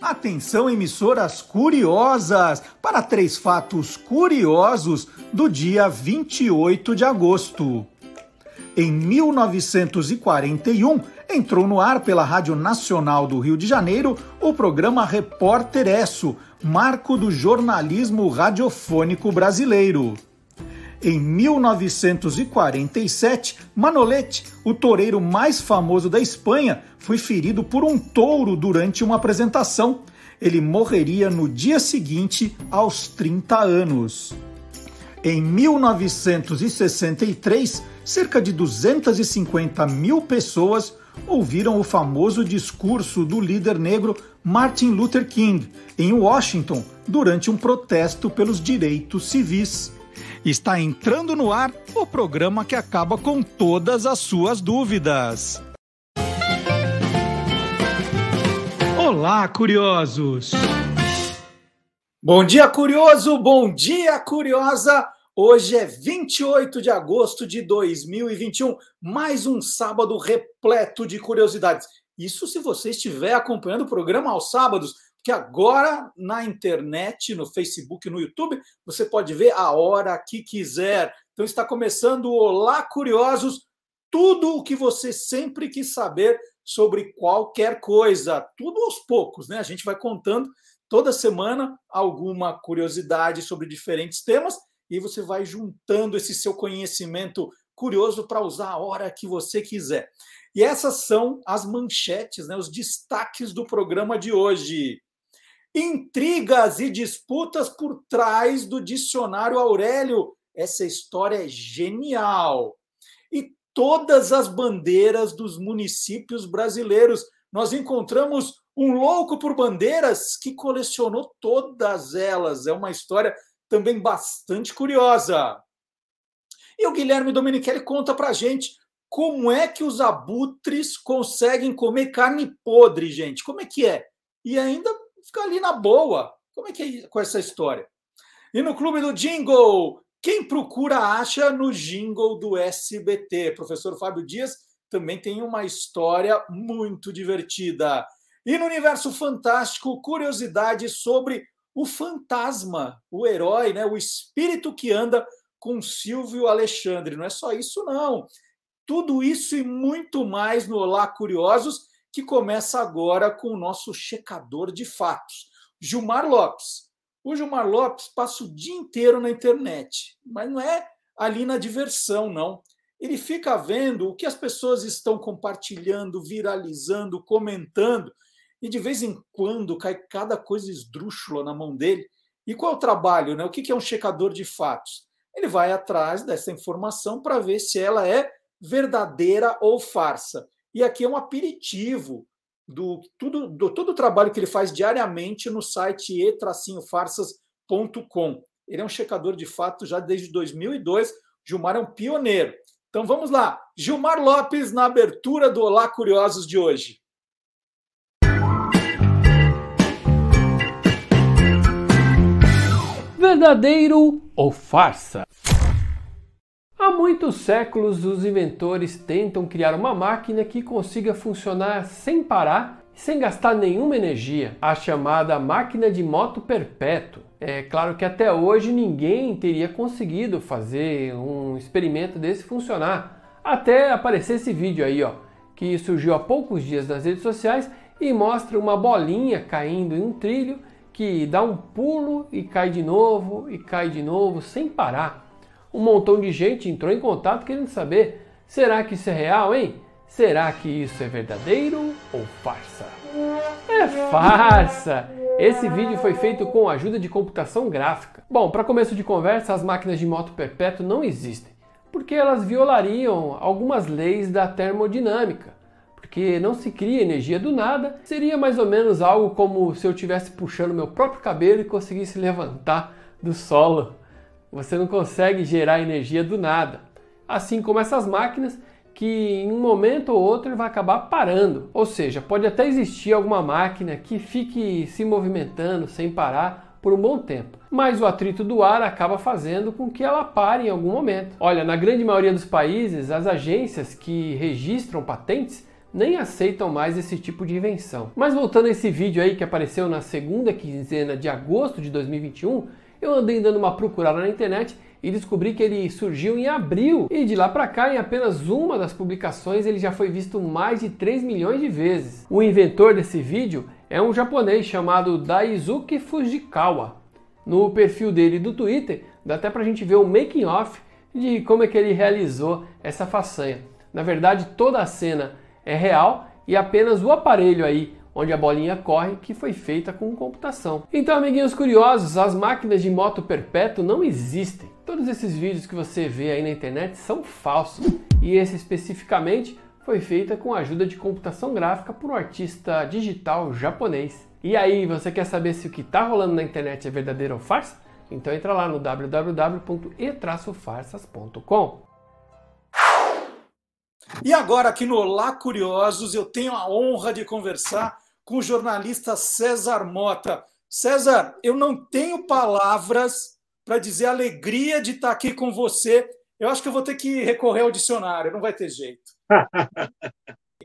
Atenção, emissoras curiosas, para 3 fatos curiosos do dia 28 de agosto. Em 1941, entrou no ar pela Rádio Nacional do Rio de Janeiro o programa Repórter Esso, marco do jornalismo radiofônico brasileiro. Em 1947, Manolete, o toureiro mais famoso da Espanha, foi ferido por um touro durante uma apresentação. Ele morreria no dia seguinte, aos 30 anos. Em 1963, cerca de 250 mil pessoas ouviram o famoso discurso do líder negro Martin Luther King, em Washington, durante um protesto pelos direitos civis. Está entrando no ar o programa que acaba com todas as suas dúvidas. Olá, curiosos! Bom dia, curioso! Bom dia, curiosa! Hoje é 28 de agosto de 2021, mais um sábado repleto de curiosidades. Isso se você estiver acompanhando o programa aos sábados, que agora na internet, no Facebook, no YouTube, você pode ver a hora que quiser. Então está começando o Olá Curiosos, tudo o que você sempre quis saber sobre qualquer coisa. Tudo aos poucos, né? A gente vai contando toda semana alguma curiosidade sobre diferentes temas e você vai juntando esse seu conhecimento curioso para usar a hora que você quiser. E essas são as manchetes, né? Os destaques do programa de hoje. Intrigas e disputas por trás do dicionário Aurélio. Essa história é genial. E todas as bandeiras dos municípios brasileiros. Nós encontramos um louco por bandeiras que colecionou todas elas. É uma história também bastante curiosa. E o Guilherme Domenichelli conta para a gente como é que os abutres conseguem comer carne podre, gente. Como é que é? E ainda ficar ali na boa. Como é que é com essa história? E no Clube do Jingle, quem procura acha no Jingle do SBT. Professor Fábio Dias também tem uma história muito divertida. E no Universo Fantástico, curiosidade sobre o fantasma, o herói, né? O espírito que anda com Silvio Alexandre. Não é só isso, não. Tudo isso e muito mais no Olá Curiosos, que começa agora com o nosso checador de fatos, Gilmar Lopes. O Gilmar Lopes passa o dia inteiro na internet, mas não é ali na diversão, não. Ele fica vendo o que as pessoas estão compartilhando, viralizando, comentando, e de vez em quando cai cada coisa esdrúxula na mão dele. E qual é o trabalho, né? O que é um checador de fatos? Ele vai atrás dessa informação para ver se ela é verdadeira ou farsa. E aqui é um aperitivo do todo o trabalho que ele faz diariamente no site e-farsas.com. Ele é um checador de fatos já desde 2002. Gilmar é um pioneiro. Então vamos lá. Gilmar Lopes na abertura do Olá Curiosos de hoje. Verdadeiro ou farsa? Há muitos séculos, os inventores tentam criar uma máquina que consiga funcionar sem parar e sem gastar nenhuma energia, a chamada máquina de moto perpétuo. É claro que até hoje ninguém teria conseguido fazer um experimento desse funcionar, até aparecer esse vídeo aí, ó, que surgiu há poucos dias nas redes sociais e mostra uma bolinha caindo em um trilho que dá um pulo e cai de novo sem parar. Um montão de gente entrou em contato querendo saber, será que isso é real, hein? Será que isso é verdadeiro ou farsa? É farsa! Esse vídeo foi feito com a ajuda de computação gráfica. Bom, para começo de conversa, as máquinas de moto perpétuo não existem, porque elas violariam algumas leis da termodinâmica, porque não se cria energia do nada. Seria mais ou menos algo como se eu estivesse puxando meu próprio cabelo e conseguisse levantar do solo. Você não consegue gerar energia do nada. Assim como essas máquinas que em um momento ou outro vai acabar parando. Ou seja, pode até existir alguma máquina que fique se movimentando sem parar por um bom tempo. Mas o atrito do ar acaba fazendo com que ela pare em algum momento. Olha, na grande maioria dos países, as agências que registram patentes nem aceitam mais esse tipo de invenção. Mas voltando a esse vídeo aí que apareceu na segunda quinzena de agosto de 2021, eu andei dando uma procurada na internet e descobri que ele surgiu em abril, e de lá pra cá, em apenas uma das publicações, ele já foi visto mais de 3 milhões de vezes. O inventor desse vídeo é um japonês chamado Daisuke Fujikawa. No perfil dele do Twitter, dá até pra gente ver o making of de como é que ele realizou essa façanha. Na verdade, toda a cena é real e apenas o aparelho aí, onde a bolinha corre, que foi feita com computação. Então, amiguinhos curiosos, as máquinas de moto perpétuo não existem. Todos esses vídeos que você vê aí na internet são falsos, e esse especificamente foi feita com a ajuda de computação gráfica por um artista digital japonês. E aí, você quer saber se o que está rolando na internet é verdadeiro ou farsa? Então entra lá no www.e-farsas.com. E agora, aqui no Olá Curiosos, eu tenho a honra de conversar com o jornalista Cézar Motta. Cézar, eu não tenho palavras para dizer a alegria de estar aqui com você. Eu acho que eu vou ter que recorrer ao dicionário, não vai ter jeito.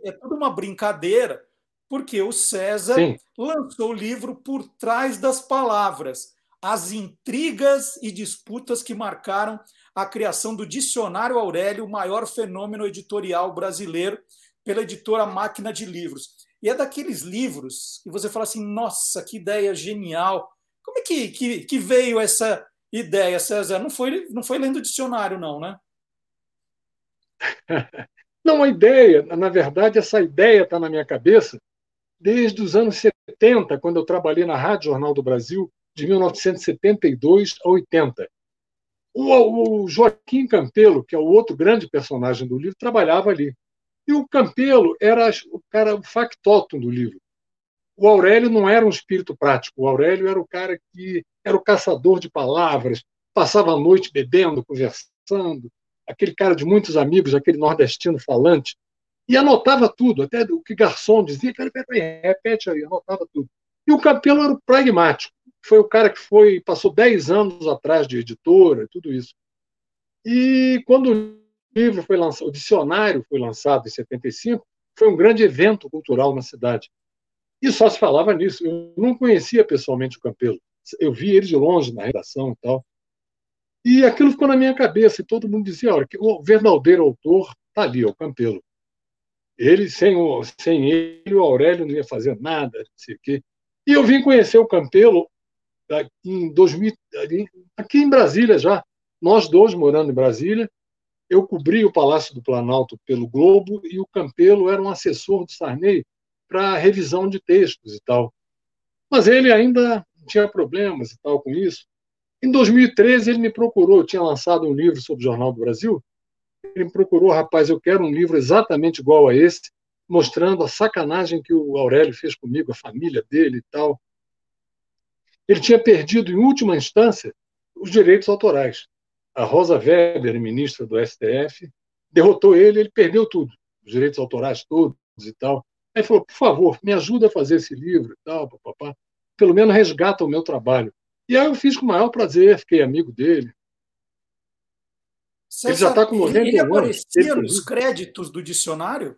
É tudo uma brincadeira, porque o César lançou o livro Por Trás das Palavras, as intrigas e disputas que marcaram a criação do Dicionário Aurélio, o maior fenômeno editorial brasileiro, pela editora Máquina de Livros. E é daqueles livros que você fala assim, nossa, que ideia genial. Como é que veio essa ideia, César? Não foi lendo o dicionário, não, né? Não, a ideia, na verdade, essa ideia está na minha cabeça desde os anos 70, quando eu trabalhei na Rádio Jornal do Brasil, de 1972 a 80. O Joaquim Campelo, que é o outro grande personagem do livro, trabalhava ali. E o Campelo era o cara, o factótum do livro. O Aurélio não era um espírito prático. O Aurélio era o cara que era o caçador de palavras, passava a noite bebendo, conversando, aquele cara de muitos amigos, aquele nordestino falante, e anotava tudo, até o que garçom dizia, peraí, repete aí, anotava tudo. E o Campelo era o pragmático, foi o cara que passou 10 anos atrás de editora, tudo isso. E quando o livro foi lançado, o dicionário foi lançado em 75, foi um grande evento cultural na cidade. E só se falava nisso. Eu não conhecia pessoalmente o Campelo. Eu vi ele de longe na redação e tal. E aquilo ficou na minha cabeça, e todo mundo dizia, olha, o Vernaldeiro, autor, está ali, é o Campelo. Ele, sem ele, o Aurélio não ia fazer nada, não sei o quê. E eu vim conhecer o Campelo em 2000, aqui em Brasília já, nós dois morando em Brasília. Eu cobri o Palácio do Planalto pelo Globo, e o Campelo era um assessor do Sarney para revisão de textos e tal. Mas ele ainda tinha problemas e tal com isso. Em 2013, ele me procurou, eu tinha lançado um livro sobre o Jornal do Brasil, ele me procurou, rapaz, eu quero um livro exatamente igual a esse, mostrando a sacanagem que o Aurélio fez comigo, a família dele e tal. Ele tinha perdido, em última instância, os direitos autorais. A Rosa Weber, ministra do STF, derrotou ele, ele perdeu tudo, os direitos autorais todos e tal. Aí falou, por favor, me ajuda a fazer esse livro e tal, papapá, pelo menos resgata o meu trabalho. E aí eu fiz com o maior prazer, fiquei amigo dele. César, ele já está com 91 anos. Ele aparecia nos créditos do dicionário?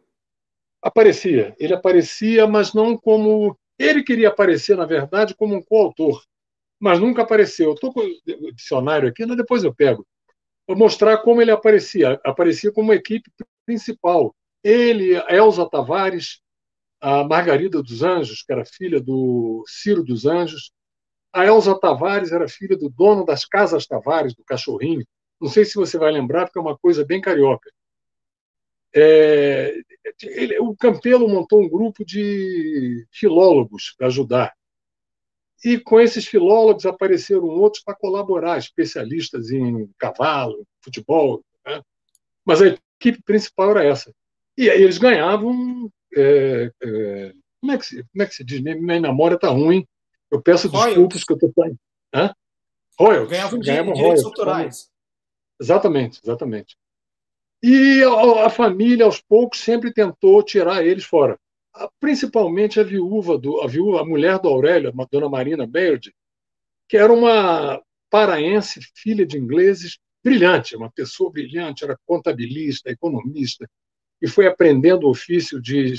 Aparecia. Ele aparecia, mas não como... Ele queria aparecer, na verdade, como um coautor, mas nunca apareceu. Eu estou com o dicionário aqui, mas depois eu pego. Vou mostrar como ele aparecia. Aparecia como equipe principal. Ele, a Elza Tavares, a Margarida dos Anjos, que era filha do Ciro dos Anjos. A Elza Tavares era filha do dono das Casas Tavares, do Cachorrinho. Não sei se você vai lembrar, porque é uma coisa bem carioca. O Campelo montou um grupo de filólogos para ajudar. E com esses filólogos apareceram outros para colaborar, especialistas em cavalo, futebol. Né? Mas a equipe principal era essa. E aí eles ganhavam... Como é que se diz? Minha memória está ruim. Eu peço desculpas que eu estou falando. Ganhavam direitos autorais. Exatamente. E a família, aos poucos, sempre tentou tirar eles fora. Principalmente a mulher do Aurélio, a dona Marina Baird, que era uma paraense, filha de ingleses, brilhante, uma pessoa brilhante, era contabilista, economista, e foi aprendendo o ofício de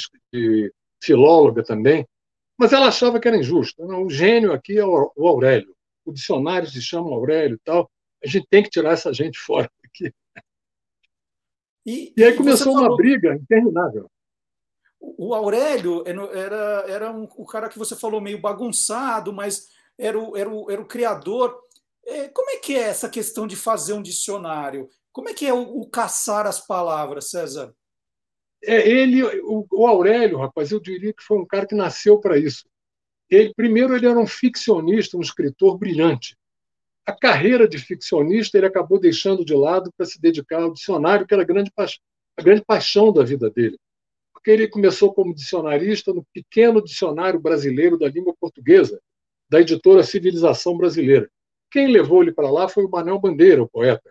filóloga também, mas ela achava que era injusto. O gênio aqui é o Aurélio. O dicionário se chama Aurélio e tal. A gente tem que tirar essa gente fora daqui. E aí começou uma briga interminável. O Aurélio era o cara que você falou meio bagunçado, mas era o criador. Como é que é essa questão de fazer um dicionário? Como é que é o caçar as palavras, César? O Aurélio, rapaz, eu diria que foi um cara que nasceu para isso. Primeiro, ele era um ficcionista, um escritor brilhante. A carreira de ficcionista ele acabou deixando de lado para se dedicar ao dicionário, que era a grande paixão da vida dele. Porque ele começou como dicionarista no Pequeno Dicionário Brasileiro da Língua Portuguesa, da editora Civilização Brasileira. Quem levou ele para lá foi o Manuel Bandeira, o poeta,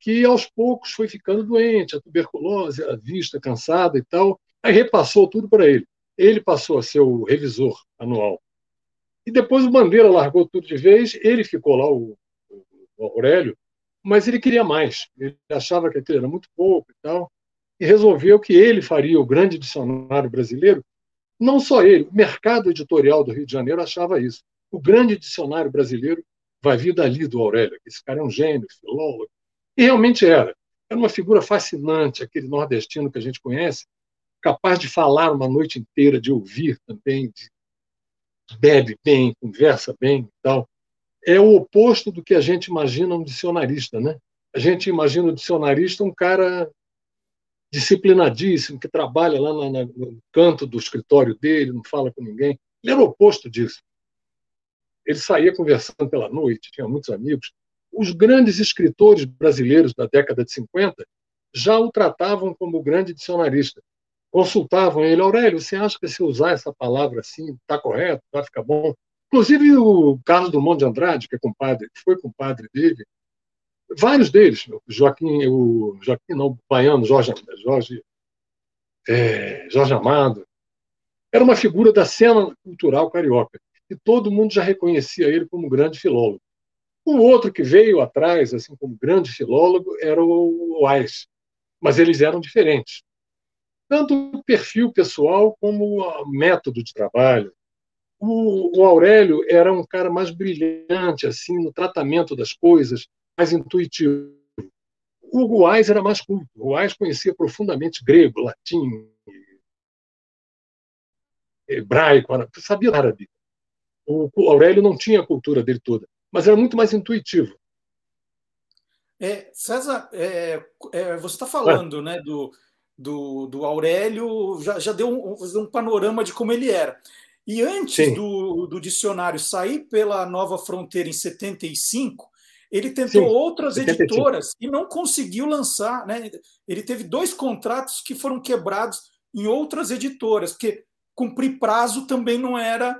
que aos poucos foi ficando doente, a tuberculose, a vista cansada e tal. Aí repassou tudo para ele. Ele passou a ser o revisor anual. E depois o Bandeira largou tudo de vez, ele ficou lá, o Aurélio, mas ele queria mais. Ele achava que aquilo era muito pouco e tal. E resolveu que ele faria o grande dicionário brasileiro. Não só ele, o mercado editorial do Rio de Janeiro achava isso. O grande dicionário brasileiro vai vir dali do Aurélio. Esse cara é um gênio, filólogo. E realmente era. Era uma figura fascinante, aquele nordestino que a gente conhece, capaz de falar uma noite inteira, de ouvir também, bebe bem, conversa bem e tal. É o oposto do que a gente imagina um dicionarista, né? A gente imagina o dicionarista um cara disciplinadíssimo, que trabalha lá no canto do escritório dele, não fala com ninguém. Ele era o oposto disso. Ele saía conversando pela noite, tinha muitos amigos. Os grandes escritores brasileiros da década de 50 já o tratavam como grande dicionarista. Consultavam ele: Aurélio, você acha que se usar essa palavra assim está correto, vai ficar bom? Inclusive o Carlos Drummond de Andrade, que foi compadre dele, vários deles, o baiano Jorge Amado, era uma figura da cena cultural carioca, e todo mundo já reconhecia ele como um grande filólogo. O outro que veio atrás, assim, como grande filólogo, era o Houaiss, mas eles eram diferentes. Tanto o perfil pessoal como o método de trabalho. O Aurélio era um cara mais brilhante, assim, no tratamento das coisas, mais intuitivo. O Houaiss era mais culto. O Houaiss conhecia profundamente grego, latim, hebraico, sabia árabe. O Aurélio não tinha a cultura dele toda, mas era muito mais intuitivo. César, você está falando né, do Aurélio, já deu um panorama de como ele era. E antes do dicionário sair pela Nova Fronteira, em 75, ele tentou outras editoras e não conseguiu lançar. Né? Ele teve 2 contratos que foram quebrados em outras editoras, porque cumprir prazo também não era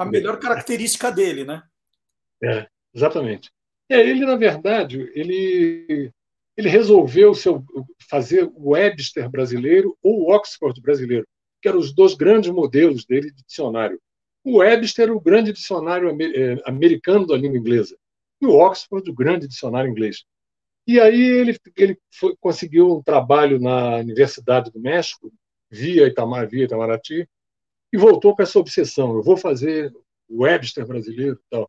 a melhor característica dele, né? Exatamente. Ele, na verdade, ele resolveu fazer o Webster brasileiro ou o Oxford brasileiro, que eram os 2 grandes modelos dele de dicionário. O Webster, o grande dicionário americano da língua inglesa, e o Oxford, o grande dicionário inglês. E aí ele conseguiu um trabalho na Universidade do México, via Itamaraty, e voltou com essa obsessão: eu vou fazer o Webster brasileiro e tal.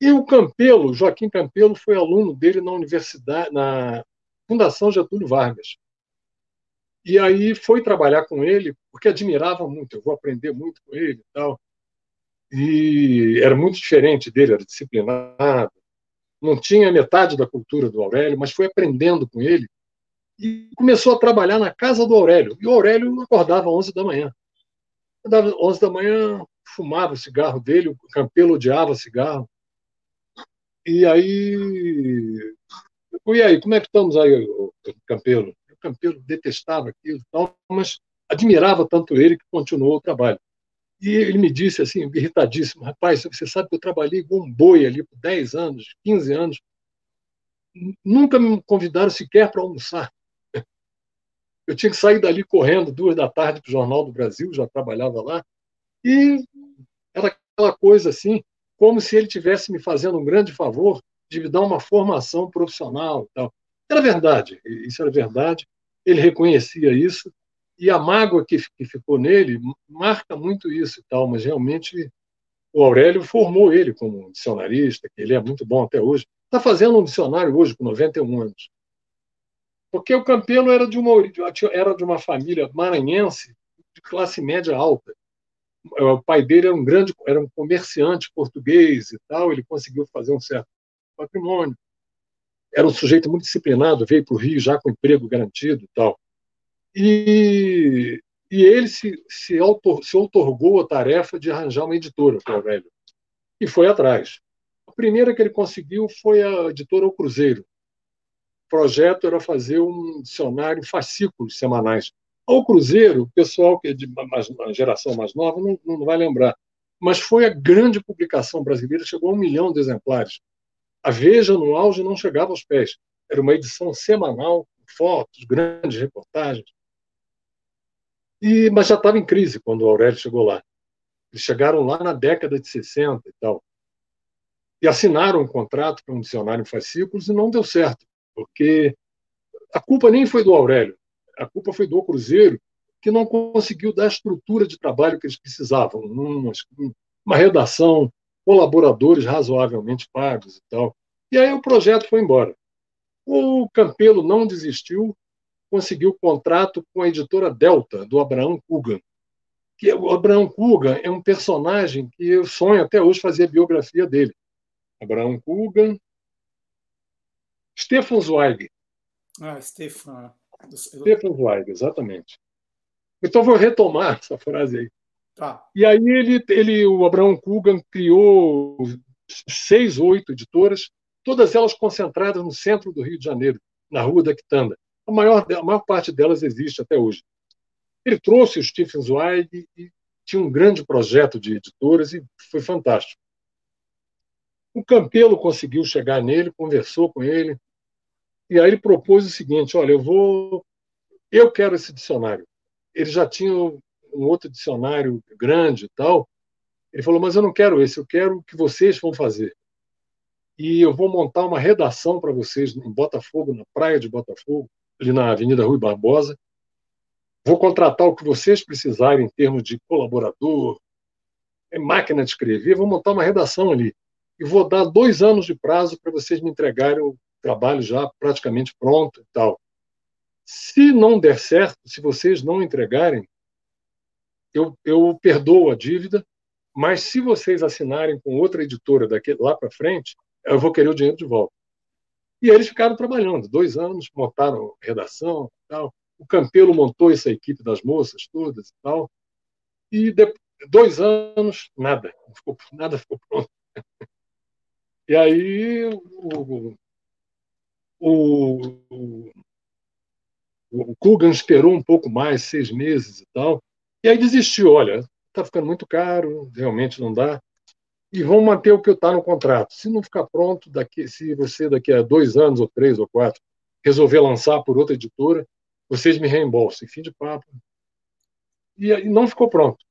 E o Campelo, Joaquim Campelo, foi aluno dele na universidade, na Fundação Getúlio Vargas. E aí foi trabalhar com ele, porque admirava muito, eu vou aprender muito com ele e tal. E era muito diferente dele, era disciplinado, não tinha metade da cultura do Aurélio, mas foi aprendendo com ele e começou a trabalhar na casa do Aurélio. E o Aurélio acordava às 11 da manhã. Acordava às 11 da manhã, fumava o cigarro dele, o Campelo odiava cigarro. E aí, como é que estamos aí, Campelo? O Campelo detestava aquilo e tal, mas admirava tanto ele que continuou o trabalho. E ele me disse assim, irritadíssimo: rapaz, você sabe que eu trabalhei com um boi ali por 10 anos, 15 anos, nunca me convidaram sequer para almoçar. Eu tinha que sair dali correndo 14h para o Jornal do Brasil, já trabalhava lá, e era aquela coisa assim, como se ele tivesse me fazendo um grande favor de me dar uma formação profissional e tal. Era verdade, isso era verdade, ele reconhecia isso, e a mágoa que ficou nele marca muito isso e tal, mas realmente o Aurélio formou ele como um dicionarista, que ele é muito bom até hoje. Está fazendo um dicionário hoje com 91 anos. Porque o Campelo era de uma família maranhense de classe média alta. O pai dele era um comerciante português e tal, ele conseguiu fazer um certo patrimônio. Era um sujeito muito disciplinado, veio para o Rio já com emprego garantido e tal. E ele se outorgou a tarefa de arranjar uma editora para o Aurélio. E foi atrás. A primeira que ele conseguiu foi a editora O Cruzeiro. O projeto era fazer um dicionário em fascículos semanais. O Cruzeiro, o pessoal que é de uma geração mais nova não vai lembrar, mas foi a grande publicação brasileira, chegou a 1 milhão de exemplares. A Veja, no auge, não chegava aos pés. Era uma edição semanal, com fotos, grandes reportagens. Mas já estava em crise quando o Aurélio chegou lá. Eles chegaram lá na década de 60 e tal. E assinaram um contrato para um dicionário em fascículos e não deu certo, porque a culpa nem foi do Aurélio, a culpa foi do Cruzeiro, que não conseguiu dar a estrutura de trabalho que eles precisavam, uma redação, colaboradores razoavelmente pagos e tal. E aí o projeto foi embora. O Campelo não desistiu, conseguiu contrato com a editora Delta, do Abrahão Koogan. Que o Abrahão Koogan é um personagem que eu sonho até hoje fazer a biografia dele. Abrahão Koogan. Stefan Zweig. Stefan Zweig, exatamente. Então vou retomar essa frase aí. Tá. E aí o Abrahão Koogan criou 6 ou 8 editoras, todas elas concentradas no centro do Rio de Janeiro, na Rua da Quitanda. A maior parte delas existe até hoje. Ele trouxe o Stefan Zweig e tinha um grande projeto de editoras e foi fantástico. O Campelo conseguiu chegar nele, conversou com ele, e aí ele propôs o seguinte: olha, eu quero esse dicionário. Ele já tinha um outro dicionário grande e tal. Ele falou, mas eu não quero esse, eu quero o que vocês vão fazer. E eu vou montar uma redação para vocês em Botafogo, na praia de Botafogo, ali na Avenida Rui Barbosa. Vou contratar o que vocês precisarem em termos de colaborador, máquina de escrever, vou montar uma redação ali. E vou dar 2 anos de prazo para vocês me entregarem o trabalho já praticamente pronto e tal. Se não der certo, se vocês não entregarem, eu perdoo a dívida, mas se vocês assinarem com outra editora daqui lá para frente, eu vou querer o dinheiro de volta. E eles ficaram trabalhando 2 anos, montaram redação e tal. O Campelo montou essa equipe das moças todas e tal. E depois, 2 anos, nada ficou pronto. E aí o Koogan esperou um pouco mais, 6 meses e tal, e aí desistiu. Olha, está ficando muito caro, realmente não dá. E vão manter o que está no contrato. Se não ficar pronto, se você daqui a 2 anos, ou 3 ou 4, resolver lançar por outra editora, vocês me reembolsam. Fim de papo. E aí não ficou pronto.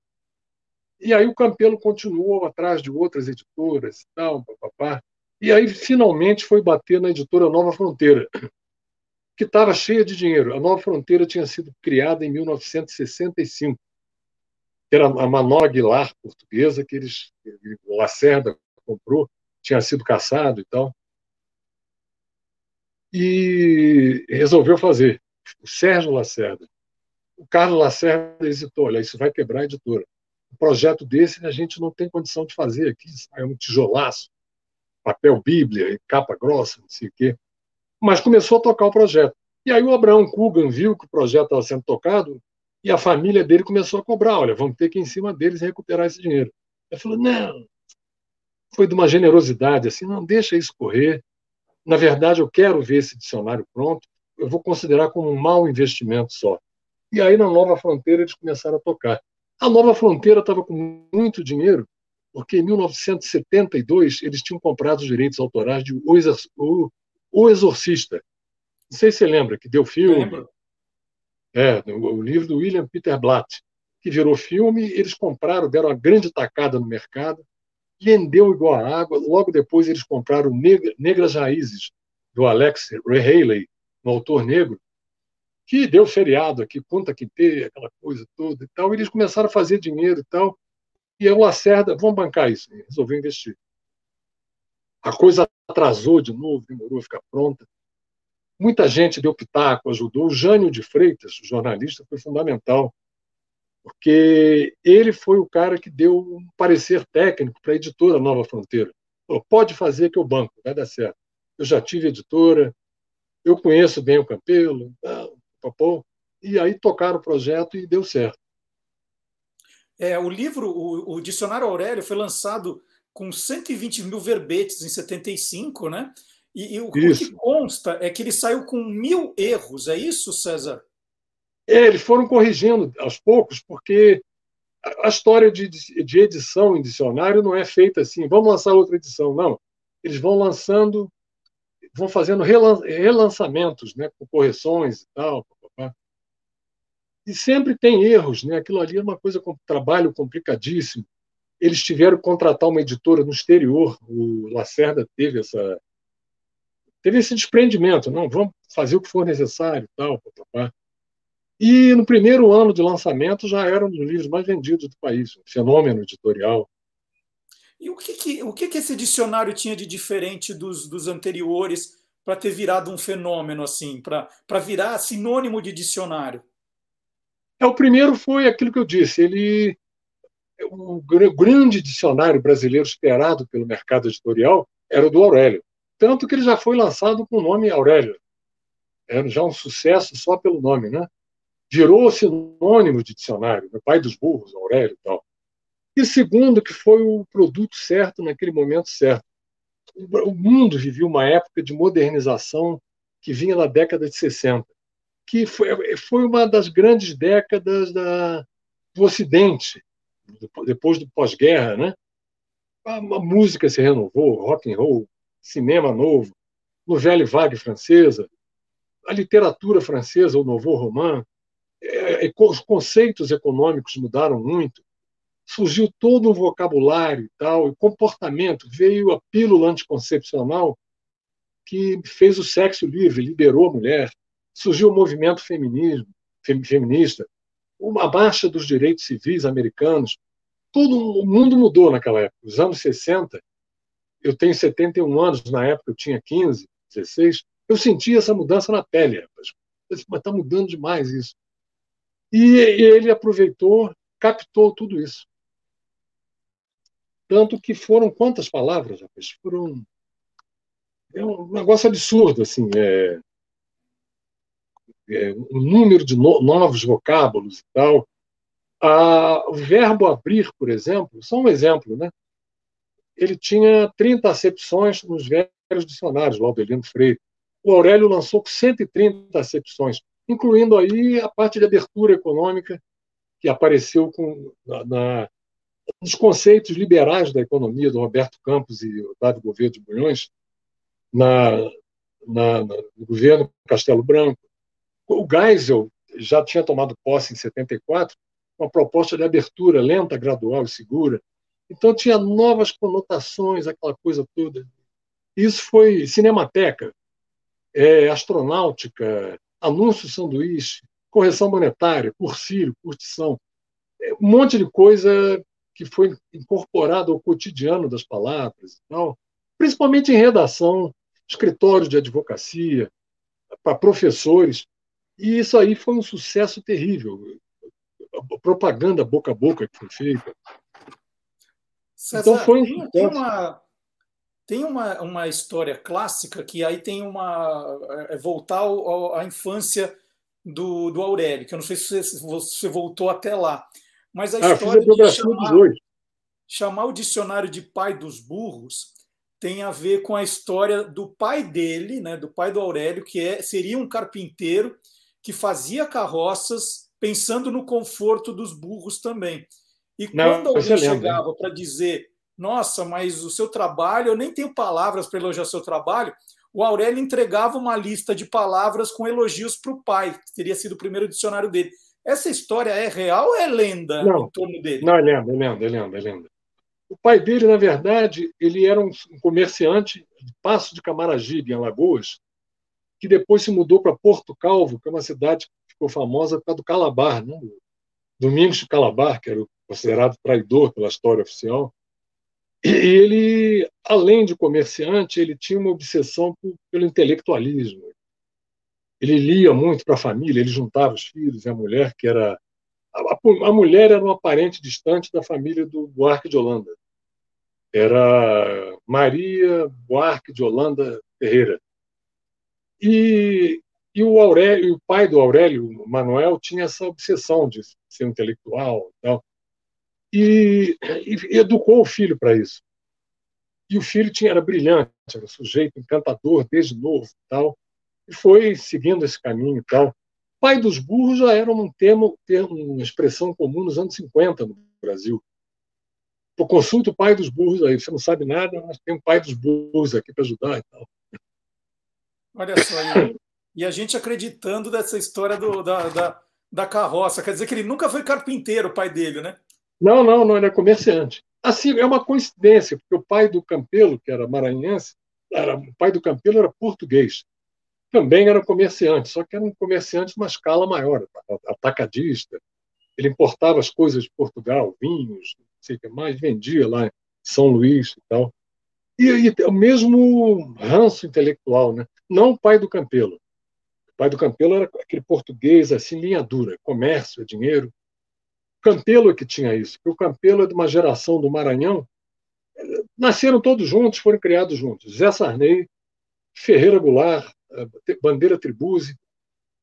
E aí o Campelo continuou atrás de outras editoras e tal, papapá. E aí finalmente foi bater na editora Nova Fronteira, que estava cheia de dinheiro. A Nova Fronteira tinha sido criada em 1965. Era a Manoel Aguilar portuguesa, que o Lacerda comprou, tinha sido caçado e tal. E resolveu fazer. O Sérgio Lacerda. O Carlos Lacerda hesitou. Olha, isso vai quebrar a editora. Um projeto desse a gente não tem condição de fazer aqui. É um tijolaço, papel bíblia, capa grossa, não sei o quê. Mas começou a tocar o projeto. E aí o Abrahão Koogan viu que o projeto estava sendo tocado e a família dele começou a cobrar. Olha, vamos ter que ir em cima deles recuperar esse dinheiro. Ele falou, não. Foi de uma generosidade, assim, não deixa isso correr. Na verdade, eu quero ver esse dicionário pronto. Eu vou considerar como um mau investimento só. E aí, na Nova Fronteira, eles começaram a tocar. A Nova Fronteira estava com muito dinheiro, porque em 1972 eles tinham comprado os direitos autorais de O Exorcista. Não sei se você lembra, que deu filme. O livro do William Peter Blatt, que virou filme. Eles compraram, deram uma grande tacada no mercado, vendeu igual a água. Logo depois eles compraram Negras Raízes, do Alex Haley, um autor negro, que deu feriado aqui, Punta Quinteira, aquela coisa toda e tal, e eles começaram a fazer dinheiro e tal, e aí o Lacerda, vamos bancar isso, resolveu investir. A coisa atrasou de novo, demorou a ficar pronta. Muita gente deu pitaco, ajudou. O Jânio de Freitas, jornalista, foi fundamental, porque ele foi o cara que deu um parecer técnico para a editora Nova Fronteira. Falou, pode fazer que eu banco, vai dar certo. Eu já tive editora, eu conheço bem o Campelo, tal. E aí tocaram o projeto e deu certo. É, o livro, o Dicionário Aurélio, foi lançado com 120 mil verbetes em 75, né? E o que consta é que ele saiu com 1.000 erros, é isso, César? É, eles foram corrigindo aos poucos, porque a história de edição em dicionário não é feita assim, vamos lançar outra edição, não. Eles vão lançando, vão fazendo relançamentos, né, com correções e tal. E sempre tem erros, né? Aquilo ali é uma coisa, um trabalho complicadíssimo. Eles tiveram que contratar uma editora no exterior, o Lacerda teve esse desprendimento, não, vamos fazer o que for necessário e tal. E no primeiro ano de lançamento já era um dos livros mais vendidos do país, um fenômeno editorial. E o que esse dicionário tinha de diferente dos anteriores para ter virado um fenômeno assim, para virar sinônimo de dicionário? É, o primeiro foi aquilo que eu disse, o grande dicionário brasileiro esperado pelo mercado editorial era o do Aurélio, tanto que ele já foi lançado com o nome Aurélio. Era já um sucesso só pelo nome, né? Virou sinônimo de dicionário, o pai dos burros, Aurélio e tal. E segundo, que foi o produto certo naquele momento certo. O mundo vivia uma época de modernização que vinha na década de 60, que foi uma das grandes décadas do Ocidente, depois do pós-guerra, né? A música se renovou, rock and roll, cinema novo, novela vague francesa, a literatura francesa, o nouveau roman, os conceitos econômicos mudaram muito, surgiu todo um vocabulário e tal, e comportamento, veio a pílula anticoncepcional que fez o sexo livre, liberou a mulher, surgiu o movimento feminista, uma marcha dos direitos civis americanos, todo o mundo mudou naquela época. Os anos 60, eu tenho 71 anos, na época eu tinha 15, 16, eu senti essa mudança na pele, mas está mudando demais isso. E ele aproveitou, captou tudo isso. Tanto que foram quantas palavras, rapaz? É um negócio absurdo, assim, um número de novos vocábulos e tal. O verbo abrir, por exemplo, só um exemplo, né? Ele tinha 30 acepções nos velhos dicionários, lá do Adelino Freire. O Aurélio lançou 130 acepções, incluindo aí a parte de abertura econômica que apareceu nos conceitos liberais da economia do Roberto Campos e Otávio Gouveia de Bulhões, no governo Castelo Branco. O Geisel já tinha tomado posse em 74, uma proposta de abertura lenta, gradual e segura. Então tinha novas conotações, aquela coisa toda. Isso foi cinemateca, astronáutica, anúncio sanduíche, correção monetária, cursilho, curtição. Um monte de coisa que foi incorporada ao cotidiano das palavras e tal, principalmente em redação, escritórios de advocacia, para professores. E isso aí foi um sucesso terrível. A propaganda boca a boca que foi feita. César, então foi tem uma história clássica que aí tem voltar à infância do Aurélio, que eu não sei se você voltou até lá, mas a história de chamar o dicionário de pai dos burros tem a ver com a história do pai dele, né, do pai do Aurélio, que seria um carpinteiro que fazia carroças pensando no conforto dos burros também. E quando alguém chegava para dizer, nossa, mas o seu trabalho, eu nem tenho palavras para elogiar o seu trabalho, o Aurélio entregava uma lista de palavras com elogios para o pai, que teria sido o primeiro dicionário dele. Essa história é real ou é lenda em torno dele? Não, é lenda. O pai dele, na verdade, ele era um comerciante de Passo de Camaragibe, em Alagoas, que depois se mudou para Porto Calvo, que é uma cidade que ficou famosa por causa do Calabar, né? Domingos de Calabar, que era considerado traidor pela história oficial. E ele, além de comerciante, ele tinha uma obsessão pelo intelectualismo. Ele lia muito para a família, ele juntava os filhos e a mulher, que era... A mulher era uma parente distante da família do Buarque de Holanda. Era Maria Buarque de Holanda Ferreira. E o Aurélio, o pai do Aurélio, o Manuel, tinha essa obsessão de ser intelectual e tal. E educou o filho para isso. E o filho era brilhante, era um sujeito encantador desde novo e tal. E foi seguindo esse caminho e tal. Pai dos burros já era um termo, uma expressão comum nos anos 50 no Brasil. Eu consulto o pai dos burros aí, você não sabe nada, mas tem um pai dos burros aqui para ajudar e tal. Olha só, e a gente acreditando nessa história da carroça. Quer dizer que ele nunca foi carpinteiro, o pai dele, né? Não, ele é comerciante. Assim, é uma coincidência, porque o pai do Campelo, que era maranhense, o pai do Campelo era português. Também era comerciante, só que era um comerciante de uma escala maior, atacadista. Ele importava as coisas de Portugal, vinhos, não sei o que mais, vendia lá em São Luís e tal. E o mesmo ranço intelectual, né? Não o pai do Campelo. O pai do Campelo era aquele português, assim, linha dura, comércio, dinheiro. O Campelo é que tinha isso, porque o Campelo é de uma geração do Maranhão. Nasceram todos juntos, foram criados juntos. Zé Sarney, Ferreira Goulart, Bandeira Tribuzzi,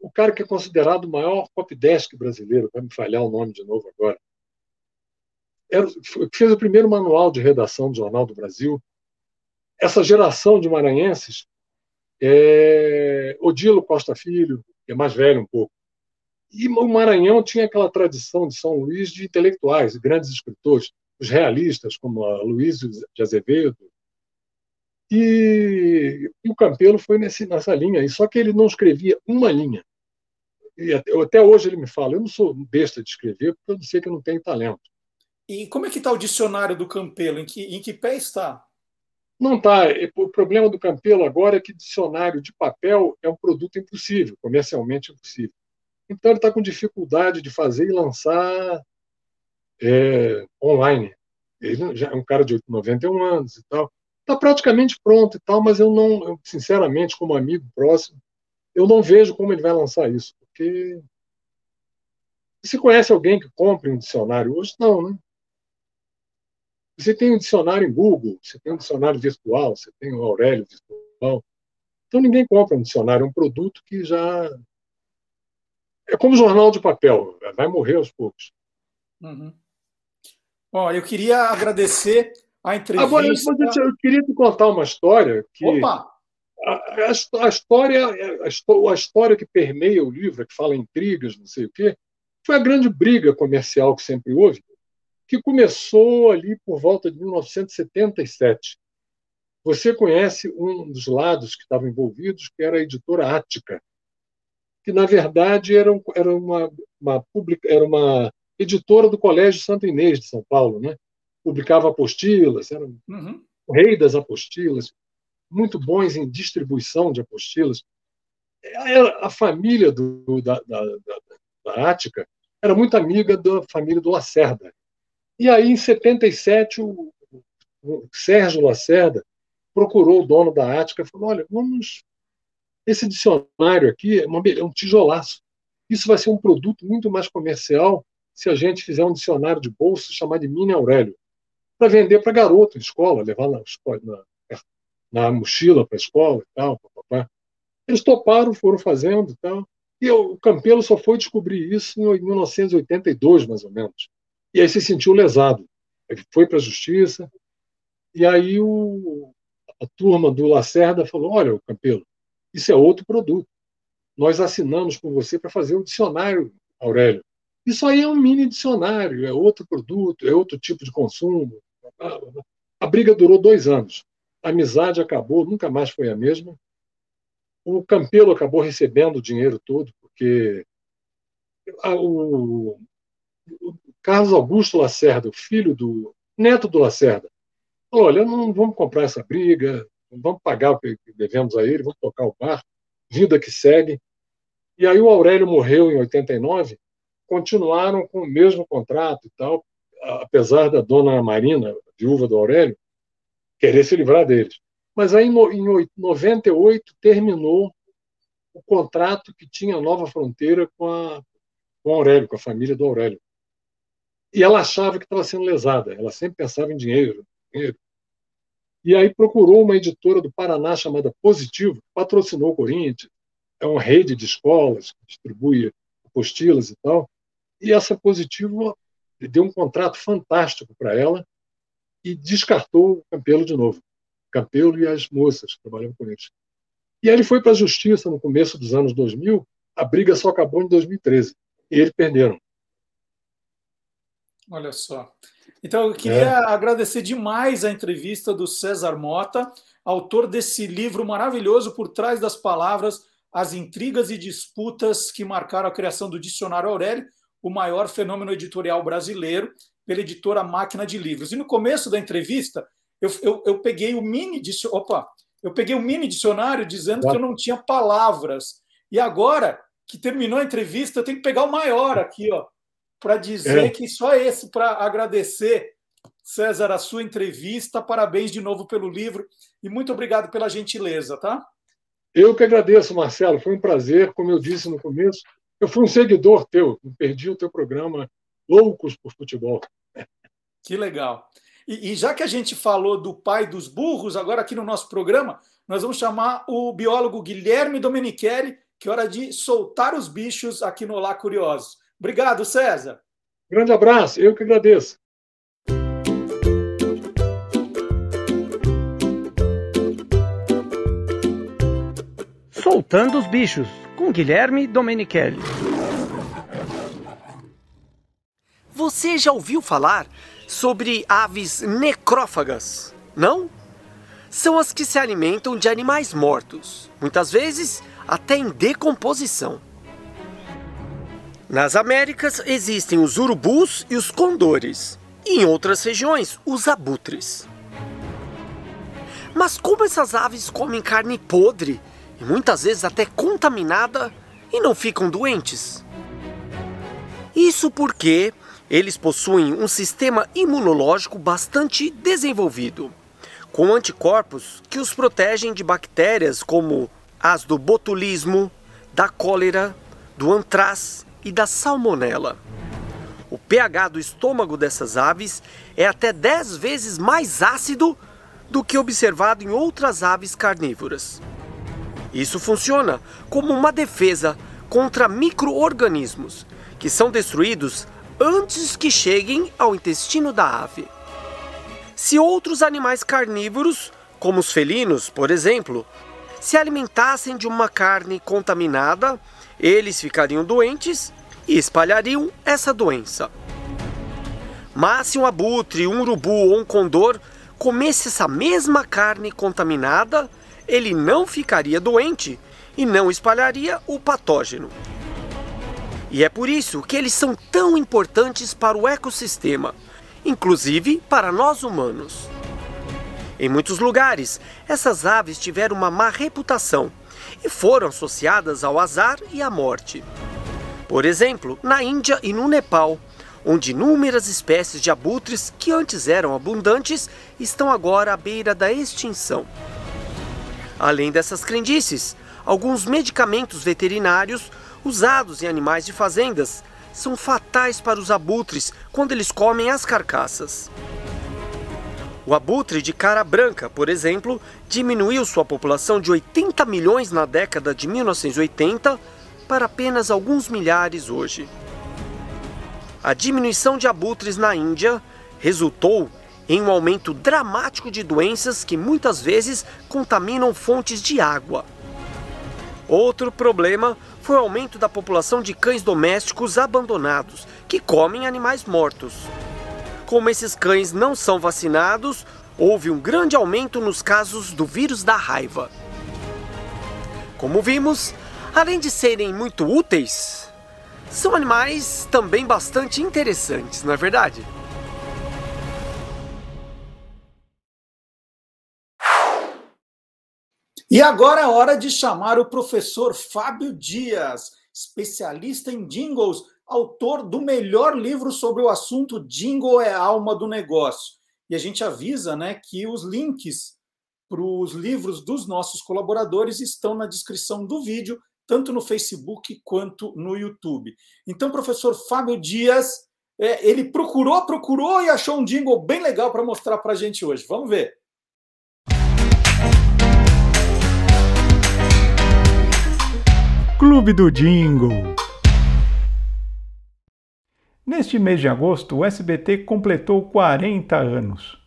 o cara que é considerado o maior copydesk brasileiro, vai me falhar o nome de novo agora, fez o primeiro manual de redação do Jornal do Brasil. Essa geração de maranhenses, Odilo Costa Filho, que é mais velho um pouco, e o Maranhão tinha aquela tradição de São Luís de intelectuais, de grandes escritores, os realistas, como Aloysio de Azevedo, e o Campelo foi nessa linha aí, só que ele não escrevia uma linha. E até hoje ele me fala, eu não sou besta de escrever, porque eu não sei que eu não tenho talento. E como é que está o dicionário do Campelo? Em que pé está? Não está. O problema do Campelo agora é que dicionário de papel é um produto impossível, comercialmente impossível. Então ele está com dificuldade de fazer e lançar online. Ele já é um cara de 91 anos e tal. Está praticamente pronto e tal, mas eu sinceramente, como amigo próximo, eu não vejo como ele vai lançar isso, porque você conhece alguém que compre um dicionário hoje? Não, né? Você tem um dicionário em Google, você tem um dicionário virtual, você tem o Aurélio virtual. Então ninguém compra um dicionário, é um produto que já... É como jornal de papel, vai morrer aos poucos. Uhum. Bom, eu queria agradecer... A entrevista... Agora, eu queria te contar uma história que... Opa! A história que permeia o livro, que fala intrigas, não sei o quê, foi a grande briga comercial que sempre houve, que começou ali por volta de 1977. Você conhece um dos lados que estavam envolvidos, que era a editora Ática, que, na verdade, era uma editora do Colégio Santo Inês de São Paulo, né? Publicava apostilas, era o rei das apostilas, muito bons em distribuição de apostilas. A família da Ática era muito amiga da família do Lacerda. E aí, em 77, o Sérgio Lacerda procurou o dono da Ática e falou, olha, esse dicionário aqui é um tijolaço. Isso vai ser um produto muito mais comercial se a gente fizer um dicionário de bolso chamado de Mini Aurélio, para vender para garoto em escola, levar na mochila para a escola e tal. Papapá. Eles toparam, foram fazendo e tal. E o Campelo só foi descobrir isso em 1982, mais ou menos. E aí se sentiu lesado. Ele foi para a justiça. E aí a turma do Lacerda falou, olha, Campelo, isso é outro produto. Nós assinamos com você para fazer um dicionário, Aurélio. Isso aí é um mini dicionário, é outro produto, é outro tipo de consumo. A briga durou 2 anos. A amizade acabou, nunca mais foi a mesma. O Campelo acabou recebendo o dinheiro todo, porque o Carlos Augusto Lacerda, o filho do neto do Lacerda, falou, olha, não vamos comprar essa briga, não vamos pagar o que devemos a ele, vamos tocar o barco. vida que segue. E aí o Aurélio morreu em 89, continuaram com o mesmo contrato e tal, apesar da dona Marina, viúva do Aurélio, querer se livrar deles. Mas aí em 98 terminou o contrato que tinha a Nova Fronteira com Aurélio, com a família do Aurélio. E ela achava que estava sendo lesada, ela sempre pensava em dinheiro. E aí procurou uma editora do Paraná chamada Positivo, que patrocinou o Corinthians, é uma rede de escolas que distribui apostilas e tal, e essa Positivo deu um contrato fantástico para ela e descartou o Campelo de novo, Campelo e as moças que trabalhavam com eles. E aí ele foi para a justiça no começo dos anos 2000, a briga só acabou em 2013, e eles perderam. Olha só. Então, eu queria agradecer demais a entrevista do Cézar Motta, autor desse livro maravilhoso, Por Trás das Palavras, As Intrigas e Disputas que Marcaram a Criação do Dicionário Aurélio, o maior fenômeno editorial brasileiro, pela editora Máquina de Livros. E no começo da entrevista, eu peguei o mini dicionário, dizendo que eu não tinha palavras. E agora que terminou a entrevista, eu tenho que pegar o maior aqui, ó, para dizer que só esse, para agradecer, Cézar, a sua entrevista. Parabéns de novo pelo livro e muito obrigado pela gentileza, tá? Eu que agradeço, Marcelo. Foi um prazer, como eu disse no começo. Eu fui um seguidor teu, perdi o teu programa Loucos por Futebol. Que legal. E já que a gente falou do pai dos burros, agora aqui no nosso programa, nós vamos chamar o biólogo Guilherme Domenichelli, que é hora de soltar os bichos aqui no Olá Curiosos. Obrigado, Cézar. Grande abraço, eu que agradeço. Soltando os bichos, com Guilherme Domenichelli. Você já ouviu falar sobre aves necrófagas, não? São as que se alimentam de animais mortos, muitas vezes até em decomposição. Nas Américas existem os urubus e os condores, e em outras regiões os abutres. Mas como essas aves comem carne podre, e muitas vezes até contaminada, e não ficam doentes? Isso porque eles possuem um sistema imunológico bastante desenvolvido, com anticorpos que os protegem de bactérias como as do botulismo, da cólera, do antrás e da salmonela. O pH do estômago dessas aves é até 10 vezes mais ácido do que observado em outras aves carnívoras. Isso funciona como uma defesa contra micro-organismos que são destruídos antes que cheguem ao intestino da ave. Se outros animais carnívoros, como os felinos, por exemplo, se alimentassem de uma carne contaminada, eles ficariam doentes e espalhariam essa doença. Mas se um abutre, um urubu ou um condor comesse essa mesma carne contaminada, ele não ficaria doente e não espalharia o patógeno. E é por isso que eles são tão importantes para o ecossistema, inclusive para nós humanos. Em muitos lugares, essas aves tiveram uma má reputação e foram associadas ao azar e à morte. Por exemplo, na Índia e no Nepal, onde inúmeras espécies de abutres que antes eram abundantes estão agora à beira da extinção. Além dessas crendices, alguns medicamentos veterinários usados em animais de fazendas são fatais para os abutres quando eles comem as carcaças. O abutre de cara branca, por exemplo, diminuiu sua população de 80 milhões na década de 1980 para apenas alguns milhares hoje. A diminuição de abutres na Índia resultou em um aumento dramático de doenças que muitas vezes contaminam fontes de água. Outro problema foi o aumento da população de cães domésticos abandonados, que comem animais mortos. Como esses cães não são vacinados, houve um grande aumento nos casos do vírus da raiva. Como vimos, além de serem muito úteis, são animais também bastante interessantes, não é verdade? E agora é hora de chamar o professor Fábio Dias, especialista em jingles, autor do melhor livro sobre o assunto Jingle é a Alma do Negócio. E a gente avisa, né, que os links para os livros dos nossos colaboradores estão na descrição do vídeo, tanto no Facebook quanto no YouTube. Então, professor Fábio Dias, ele procurou e achou um jingle bem legal para mostrar para a gente hoje. Vamos ver. Clube do Jingle. Neste mês de agosto, o SBT completou 40 anos.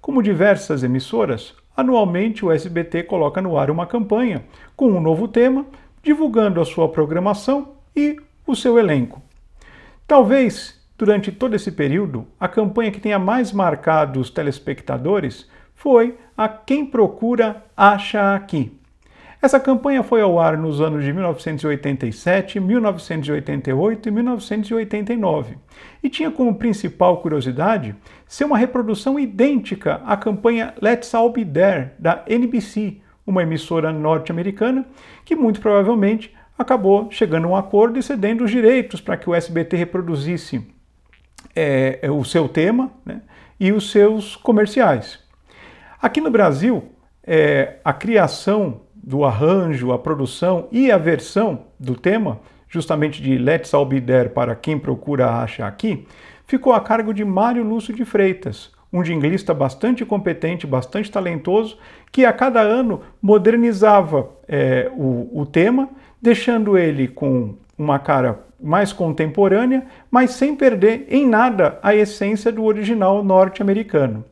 Como diversas emissoras, anualmente o SBT coloca no ar uma campanha com um novo tema, divulgando a sua programação e o seu elenco. Talvez, durante todo esse período, a campanha que tenha mais marcado os telespectadores foi a Quem Procura Acha Aqui. Essa campanha foi ao ar nos anos de 1987, 1988 e 1989 e tinha como principal curiosidade ser uma reprodução idêntica à campanha Let's All Be There, da NBC, uma emissora norte-americana que muito provavelmente acabou chegando a um acordo e cedendo os direitos para que o SBT reproduzisse o seu tema, né, e os seus comerciais. Aqui no Brasil, a criação do arranjo, a produção e a versão do tema, justamente de Let's All Be There para Quem Procura Acha Aqui, ficou a cargo de Mário Lúcio de Freitas, um jinglista bastante competente, bastante talentoso, que a cada ano modernizava o tema, deixando ele com uma cara mais contemporânea, mas sem perder em nada a essência do original norte-americano.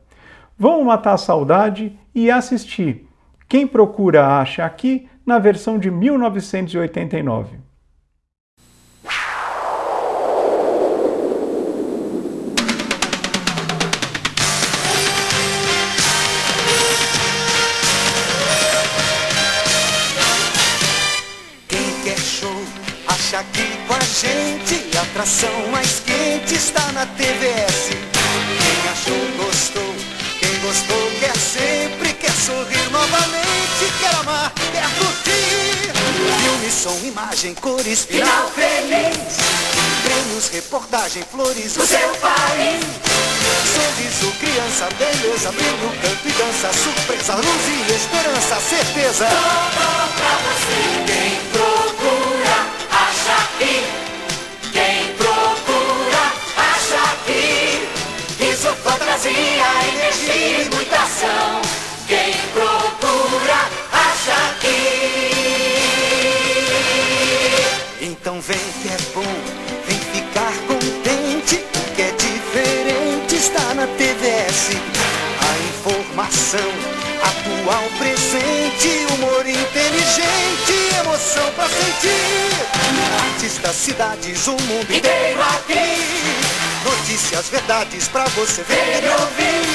Vamos matar a saudade e assistir Quem Procura Acha Aqui, na versão de 1989. Quem quer show, acha aqui com a gente. A atração mais quente está na TVS. Quem achou, gostou. Quem gostou, quer sempre, quer sorrir novamente, quer amar, quer curtir. Filme, som, imagem, cores, final feliz. Prêmios, reportagem, flores, o seu país. Sorriso, criança, beleza, brilho, canto e dança, surpresa, luz e esperança, certeza. Tudo pra você. Quem procura, acha aqui. Quem procura, acha aqui. Riso, fantasia, energia e muita ação. Quem procura, acha aqui. Então vem que é bom, vem ficar contente. O que é diferente está na TVS. A informação atual, presente, humor inteligente, emoção pra sentir. Artistas, cidades, o mundo inteiro aqui. Notícias, verdades pra você ver e ouvir.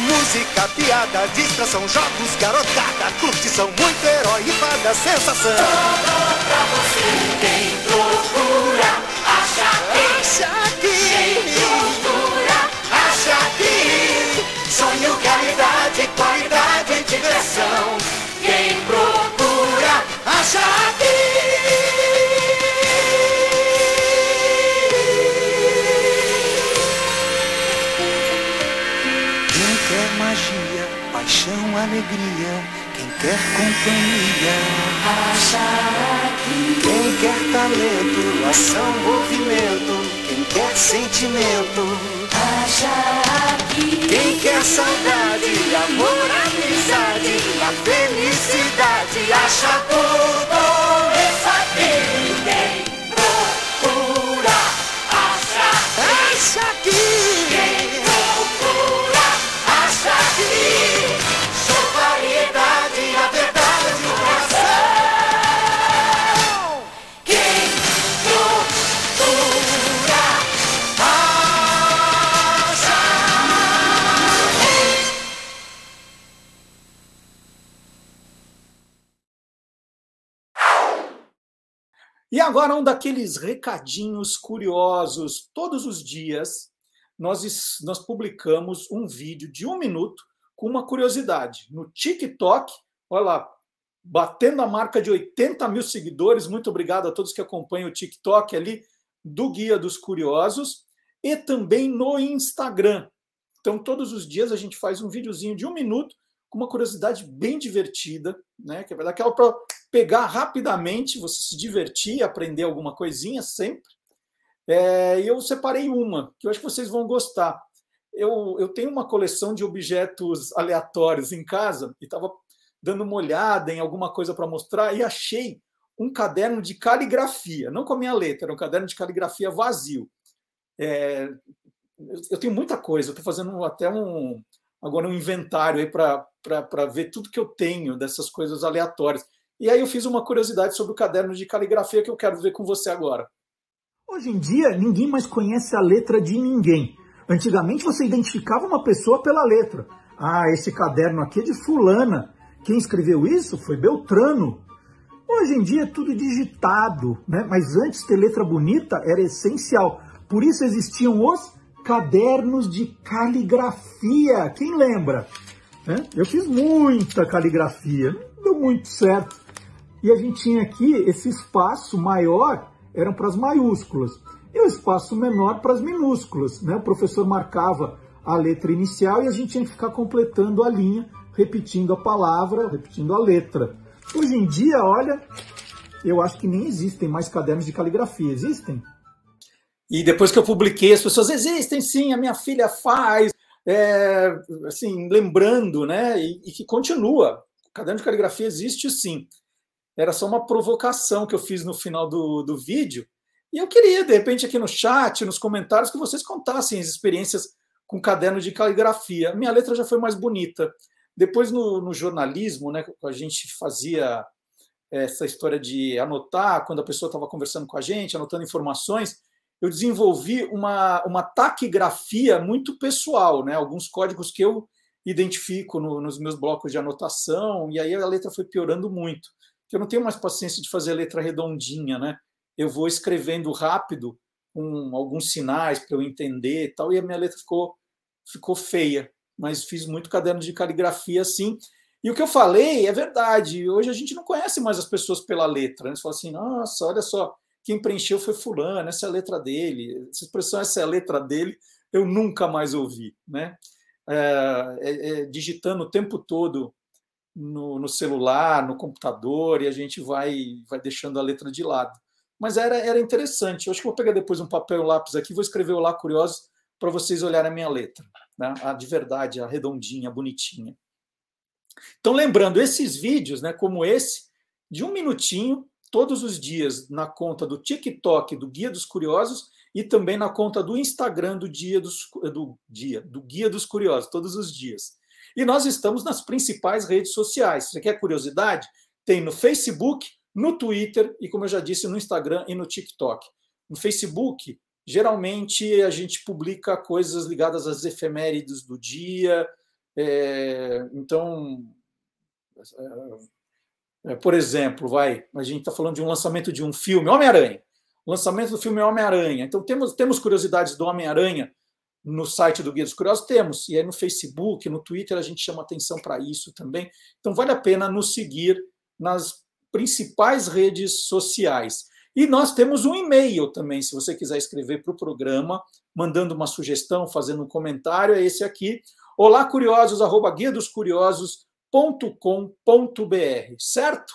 Música, piada, distração, jogos, garotada, curtição, muito herói e fada, sensação. Tudo pra você. Quem procura, acha aqui. Acha aqui. Quem procura, acha aqui. Sonho, realidade, qualidade e diversão. Quem procura, acha aqui. Paixão, alegria, quem quer companhia, acha aqui. Quem quer talento, ação, movimento, quem quer sentimento, acha aqui. Quem quer saudade, amor, amizade, a felicidade, acha tudo isso aqui. Quem procura, acha aqui. Acha aqui. E agora um daqueles recadinhos curiosos. Todos os dias nós publicamos um vídeo de 1 minuto com uma curiosidade. No TikTok, olha lá, batendo a marca de 80 mil seguidores. Muito obrigado a todos que acompanham o TikTok ali do Guia dos Curiosos e também no Instagram. Então, todos os dias a gente faz um videozinho de 1 minuto com uma curiosidade bem divertida, né? Que é daquela para pegar rapidamente, você se divertir, aprender alguma coisinha sempre. E eu separei uma, que eu acho que vocês vão gostar. Eu tenho uma coleção de objetos aleatórios em casa e estava dando uma olhada em alguma coisa para mostrar e achei um caderno de caligrafia, não com a minha letra, era um caderno de caligrafia vazio. Eu tenho muita coisa, eu estou fazendo até um inventário aí para ver tudo que eu tenho dessas coisas aleatórias. E aí eu fiz uma curiosidade sobre o caderno de caligrafia que eu quero ver com você agora. Hoje em dia, ninguém mais conhece a letra de ninguém. Antigamente, você identificava uma pessoa pela letra. Ah, esse caderno aqui é de fulana. Quem escreveu isso foi Beltrano. Hoje em dia, é tudo digitado, né? Mas antes, ter letra bonita era essencial. Por isso, existiam os cadernos de caligrafia. Quem lembra? Eu fiz muita caligrafia. Não deu muito certo. E a gente tinha aqui esse espaço maior, eram para as maiúsculas. E o espaço menor para as minúsculas, né? O professor marcava a letra inicial e a gente tinha que ficar completando a linha, repetindo a palavra, repetindo a letra. Hoje em dia, olha, eu acho que nem existem mais cadernos de caligrafia. Existem? E depois que eu publiquei, as pessoas existem, sim, a minha filha faz, assim, lembrando, né? E que continua. O caderno de caligrafia existe, sim. Era só uma provocação que eu fiz no final do vídeo. E eu queria, de repente, aqui no chat, nos comentários, que vocês contassem as experiências com caderno de caligrafia. Minha letra já foi mais bonita. Depois, no jornalismo, né, a gente fazia essa história de anotar, quando a pessoa estava conversando com a gente, anotando informações, eu desenvolvi uma taquigrafia muito pessoal, né, alguns códigos que eu identifico nos meus blocos de anotação, e aí a letra foi piorando muito. Eu não tenho mais paciência de fazer letra redondinha, né? Eu vou escrevendo rápido com alguns sinais para eu entender e tal, e a minha letra ficou feia, mas fiz muito caderno de caligrafia assim. E o que eu falei é verdade, hoje a gente não conhece mais as pessoas pela letra, né? Você fala assim, nossa, olha só, quem preencheu foi fulano, essa é a letra dele, essa expressão, essa é a letra dele, eu nunca mais ouvi, né? Digitando o tempo todo no celular, no computador, e a gente vai deixando a letra de lado. Mas era interessante. Eu acho que vou pegar depois um papel e um lápis aqui, vou escrever Olá Curiosos para vocês olharem a minha letra, né? A de verdade, a redondinha, a bonitinha. Então, lembrando, esses vídeos, né, como esse, de 1 minutinho, todos os dias, na conta do TikTok do Guia dos Curiosos e também na conta do Instagram do Guia dos Curiosos, todos os dias. E nós estamos nas principais redes sociais. Se você quer curiosidade, tem no Facebook, no Twitter e, como eu já disse, no Instagram e no TikTok. No Facebook, geralmente, a gente publica coisas ligadas às efemérides do dia. Então, por exemplo, a gente está falando de um lançamento de um filme, Homem-Aranha. O lançamento do filme Homem-Aranha. Então, temos curiosidades do Homem-Aranha no site do Guia dos Curiosos? Temos. E aí no Facebook, no Twitter, a gente chama atenção para isso também. Então, vale a pena nos seguir nas principais redes sociais. E nós temos um e-mail também, se você quiser escrever para o programa, mandando uma sugestão, fazendo um comentário, é esse aqui, olacuriosos@guiadoscuriosos.com.br, certo?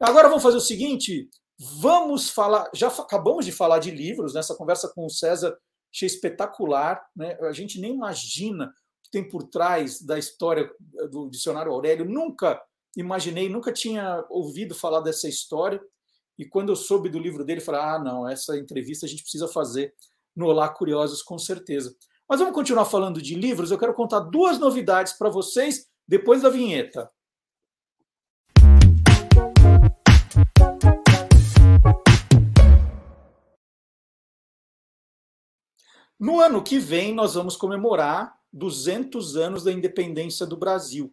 Agora vamos fazer o seguinte, vamos falar, já acabamos de falar de livros, nessa conversa com o César, achei espetacular, né? A gente nem imagina o que tem por trás da história do dicionário Aurélio, nunca imaginei, nunca tinha ouvido falar dessa história, e quando eu soube do livro dele, falei, não, essa entrevista a gente precisa fazer no Olá Curiosos, com certeza. Mas vamos continuar falando de livros, eu quero contar 2 novidades para vocês, depois da vinheta. No ano que vem, nós vamos comemorar 200 anos da independência do Brasil.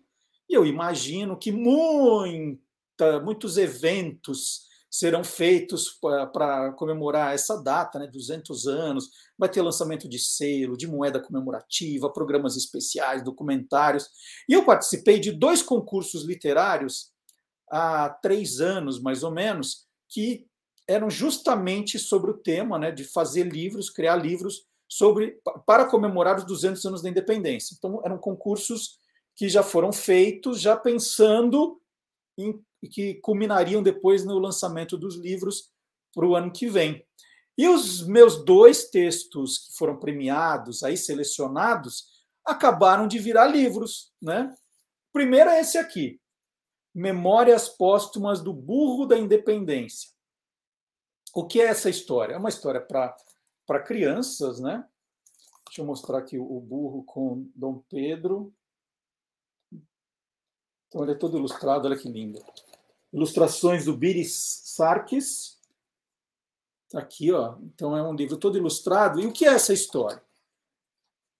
E eu imagino que muitos eventos serão feitos para comemorar essa data, né, 200 anos. Vai ter lançamento de selo, de moeda comemorativa, programas especiais, documentários. E eu participei de 2 concursos literários há 3 anos, mais ou menos, que eram justamente sobre o tema, né, de fazer livros, criar livros para comemorar os 200 anos da independência. Então, eram concursos que já foram feitos, já pensando em que culminariam depois no lançamento dos livros para o ano que vem. E os meus 2 textos que foram premiados, aí selecionados, acabaram de virar livros, né? O primeiro é esse aqui, Memórias Póstumas do Burro da Independência. O que é essa história? É uma história para crianças, né? Deixa eu mostrar aqui o burro com Dom Pedro. Então, ele é todo ilustrado, olha que lindo. Ilustrações do Biris Sarkis. Está aqui, ó. Então, é um livro todo ilustrado. E o que é essa história?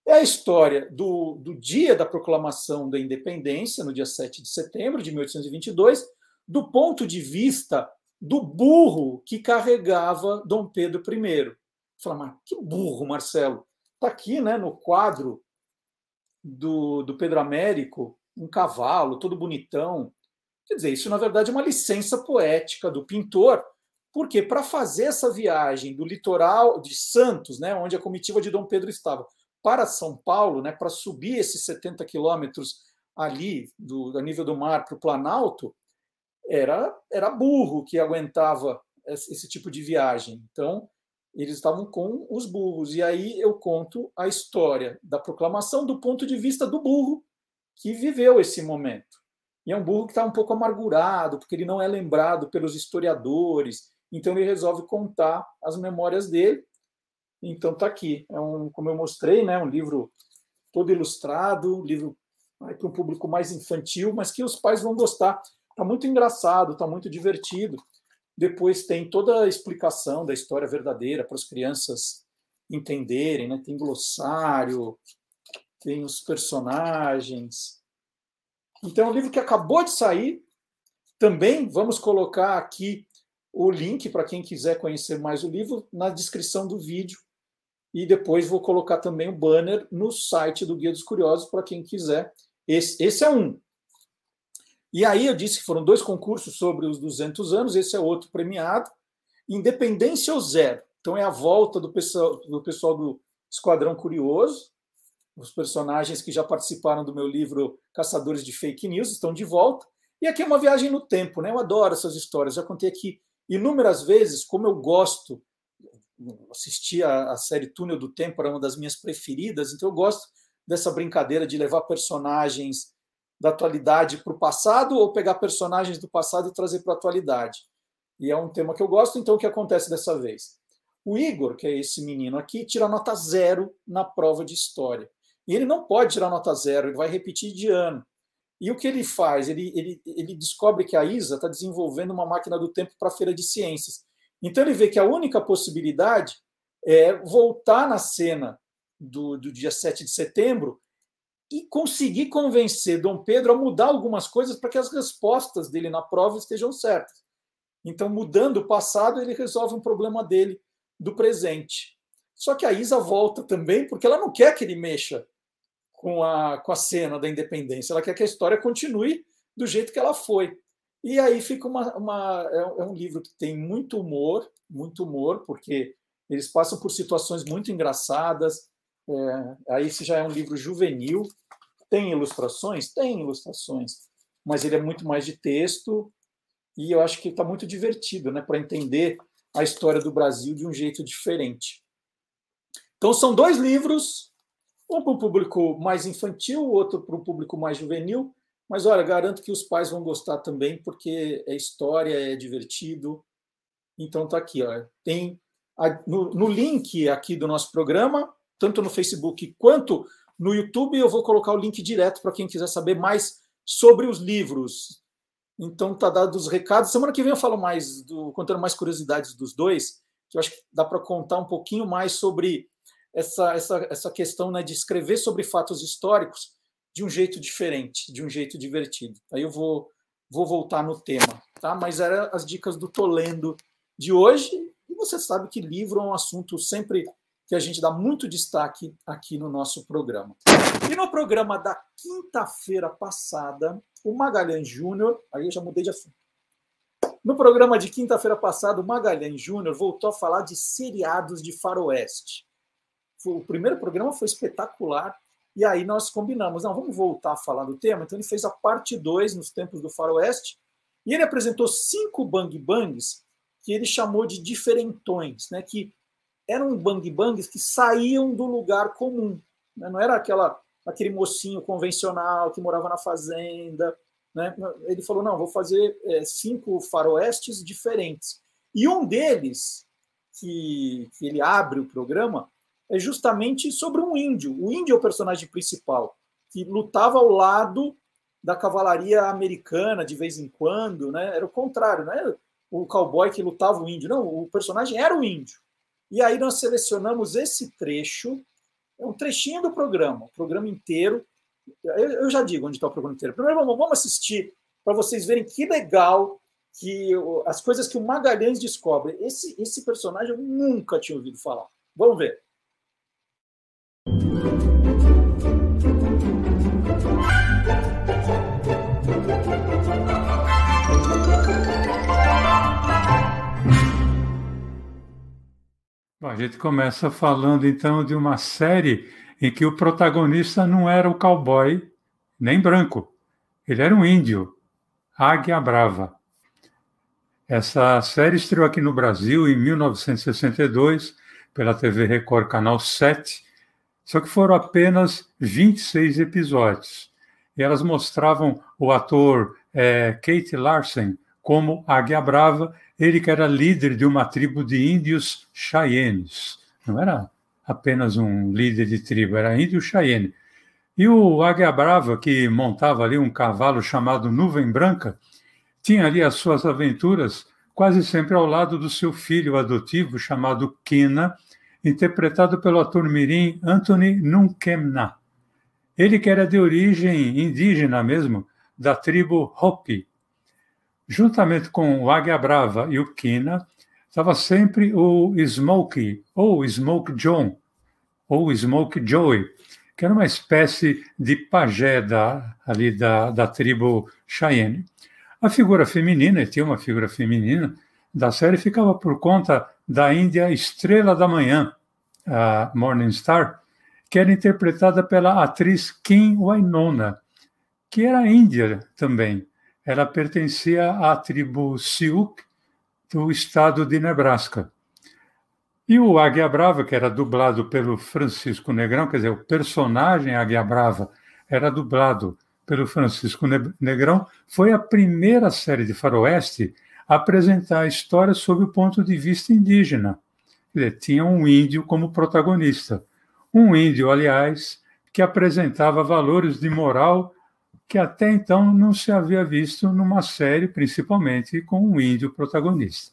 É a história do dia da proclamação da independência, no dia 7 de setembro de 1822, do ponto de vista do burro que carregava Dom Pedro I. Fala, mas que burro, Marcelo? Está aqui, né, no quadro do Pedro Américo, um cavalo todo bonitão. Quer dizer, isso, na verdade, é uma licença poética do pintor, porque para fazer essa viagem do litoral de Santos, né, onde a comitiva de Dom Pedro estava, para São Paulo, né, para subir esses 70 quilômetros ali do nível do mar para o Planalto, era burro que aguentava esse tipo de viagem. Então, eles estavam com os burros. E aí eu conto a história da proclamação do ponto de vista do burro que viveu esse momento. E é um burro que está um pouco amargurado, porque ele não é lembrado pelos historiadores. Então, ele resolve contar as memórias dele. Então, está aqui. É como eu mostrei, né, um livro todo ilustrado, um livro para um público mais infantil, mas que os pais vão gostar. Está muito engraçado, está muito divertido. Depois tem toda a explicação da história verdadeira para as crianças entenderem, né? Tem glossário, tem os personagens. Então, é um livro que acabou de sair. Também vamos colocar aqui o link para quem quiser conhecer mais o livro na descrição do vídeo. E depois vou colocar também o banner no site do Guia dos Curiosos para quem quiser. Esse é um. E aí eu disse que foram 2 concursos sobre os 200 anos, esse é outro premiado. Independência ou Zero? Então é a volta do pessoal do Esquadrão Curioso. Os personagens que já participaram do meu livro Caçadores de Fake News estão de volta. E aqui é uma viagem no tempo, né? Eu adoro essas histórias. Já contei aqui inúmeras vezes como eu gosto. Assisti a série Túnel do Tempo, era uma das minhas preferidas. Então eu gosto dessa brincadeira de levar personagens da atualidade para o passado ou pegar personagens do passado e trazer para a atualidade. E é um tema que eu gosto. Então, o que acontece dessa vez? O Igor, que é esse menino aqui, tira nota 0 na prova de história. E ele não pode tirar nota 0, ele vai repetir de ano. E o que ele faz? Ele descobre que a Isa está desenvolvendo uma máquina do tempo para a Feira de Ciências. Então, ele vê que a única possibilidade é voltar na cena do dia 7 de setembro e conseguir convencer Dom Pedro a mudar algumas coisas para que as respostas dele na prova estejam certas. Então, mudando o passado, ele resolve um problema dele do presente. Só que a Isa volta também, porque ela não quer que ele mexa com a cena da independência. Ela quer que a história continue do jeito que ela foi. E aí fica é um livro que tem muito humor, porque eles passam por situações muito engraçadas. Aí esse já é um livro juvenil. Tem ilustrações? Tem ilustrações, mas ele é muito mais de texto e eu acho que está muito divertido, né, para entender a história do Brasil de um jeito diferente. Então são 2 livros, um para o público mais infantil, outro para o público mais juvenil, mas olha, garanto que os pais vão gostar também porque é história, é divertido. Então está aqui, ó. Tem no link aqui do nosso programa, tanto no Facebook quanto no YouTube, eu vou colocar o link direto para quem quiser saber mais sobre os livros. Então, tá dado os recados. Semana que vem eu falo mais, contando mais curiosidades dos 2, que eu acho que dá para contar um pouquinho mais sobre essa questão, né, de escrever sobre fatos históricos de um jeito diferente, de um jeito divertido. Aí eu vou voltar no tema, tá? Mas eram as dicas do Tolendo de hoje. E você sabe que livro é um assunto sempre que a gente dá muito destaque aqui no nosso programa. E no programa da quinta-feira passada, o Magalhães Júnior, aí eu já mudei de assunto, No programa de quinta-feira passada, o Magalhães Júnior voltou a falar de seriados de faroeste. O primeiro programa foi espetacular, e aí nós combinamos, não, vamos voltar a falar do tema. Então ele fez a parte 2 nos tempos do faroeste, e ele apresentou 5 bang-bangs que ele chamou de diferentões, né? Que eram bang-bangs que saíam do lugar comum, né? Não era aquele mocinho convencional que morava na fazenda, né? Ele falou, não, vou fazer 5 faroestes diferentes. E um deles, que ele abre o programa, é justamente sobre um índio. O índio é o personagem principal, que lutava ao lado da cavalaria americana de vez em quando, né? Era o contrário, não era o cowboy que lutava o índio, não, o personagem era o índio. E aí nós selecionamos esse trecho, é um trechinho do programa, o programa inteiro. Eu já digo onde está o programa inteiro. Primeiro vamos assistir para vocês verem que legal que as coisas que o Magalhães descobre. Esse personagem eu nunca tinha ouvido falar. Vamos ver. Bom, a gente começa falando, então, de uma série em que o protagonista não era o cowboy, nem branco. Ele era um índio, Águia Brava. Essa série estreou aqui no Brasil em 1962, pela TV Record Canal 7, só que foram apenas 26 episódios. E elas mostravam o ator Kate Larsen como Águia Brava, ele que era líder de uma tribo de índios Cheyennes. Não era apenas um líder de tribo, era índio Cheyenne. E o Águia Brava, que montava ali um cavalo chamado Nuvem Branca, tinha ali as suas aventuras quase sempre ao lado do seu filho adotivo, chamado Kina, interpretado pelo ator mirim Anthony Nunkemna. Ele que era de origem indígena mesmo, da tribo Hopi. Juntamente com o Águia Brava e o Kina, estava sempre o Smokey, ou Smoke John, ou Smoke Joey, que era uma espécie de pajé da tribo Cheyenne. A figura feminina, e tinha uma figura feminina, da série ficava por conta da índia Estrela da Manhã, a Morning Star, que era interpretada pela atriz Kim Wainona, que era índia também. Ela pertencia à tribo Sioux do estado de Nebraska. E o Águia Brava, que era dublado pelo Francisco Negrão, quer dizer, o personagem Águia Brava era dublado pelo Francisco Negrão, foi a primeira série de faroeste a apresentar a história sob o ponto de vista indígena. Quer dizer, tinha um índio como protagonista. Um índio, aliás, que apresentava valores de moral que até então não se havia visto numa série, principalmente com um índio protagonista.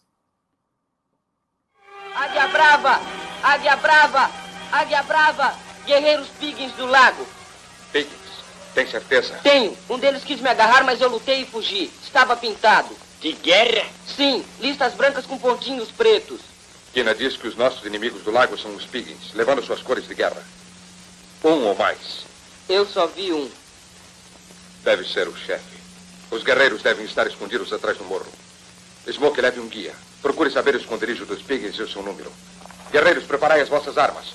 Águia Brava! Águia Brava! Águia Brava! Guerreiros Piggins do lago! Piggins? Tem certeza? Tenho. Um deles quis me agarrar, mas eu lutei e fugi. Estava pintado. De guerra? Sim. Listas brancas com pontinhos pretos. Kina diz que os nossos inimigos do lago são os Piggins, levando suas cores de guerra. Um ou mais? Eu só vi um. Deve ser o chefe. Os guerreiros devem estar escondidos atrás do morro. Smoke, leve um guia. Procure saber o esconderijo dos Piggins e o seu número. Guerreiros, preparai as vossas armas.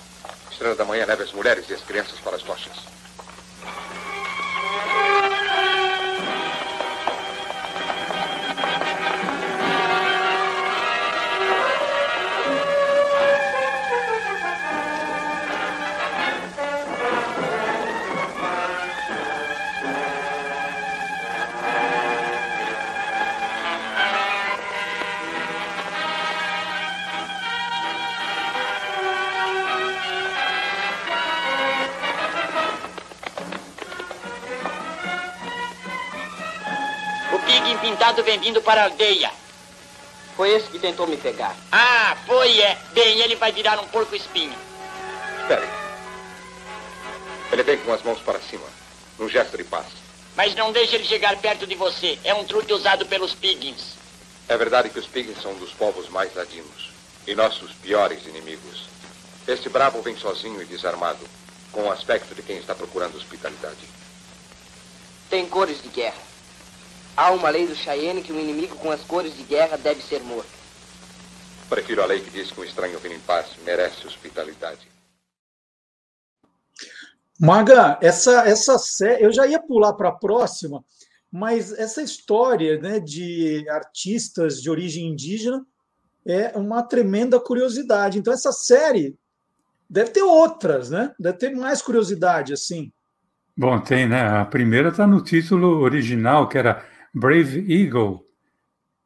Estrela da Manhã, leve as mulheres e as crianças para as tochas. Vem vindo para a aldeia. Foi esse que tentou me pegar. Ah, foi, é. Bem, ele vai virar um porco espinho. Espere. Ele vem com as mãos para cima, num gesto de paz. Mas não deixe ele chegar perto de você. É um truque usado pelos Piggins. É verdade que os Piggins são um dos povos mais ladinos e nossos piores inimigos. Este bravo vem sozinho e desarmado, com o aspecto de quem está procurando hospitalidade. Tem cores de guerra. Há uma lei do Cheyenne que um inimigo com as cores de guerra deve ser morto. Prefiro a lei que diz que um estranho vindo em paz merece hospitalidade. Maga, essa série... Eu já ia pular para a próxima, mas essa história, né, de artistas de origem indígena é uma tremenda curiosidade. Então, essa série deve ter outras, né? Deve ter mais curiosidade, assim. Bom, tem, né? A primeira está no título original, que era Brave Eagle,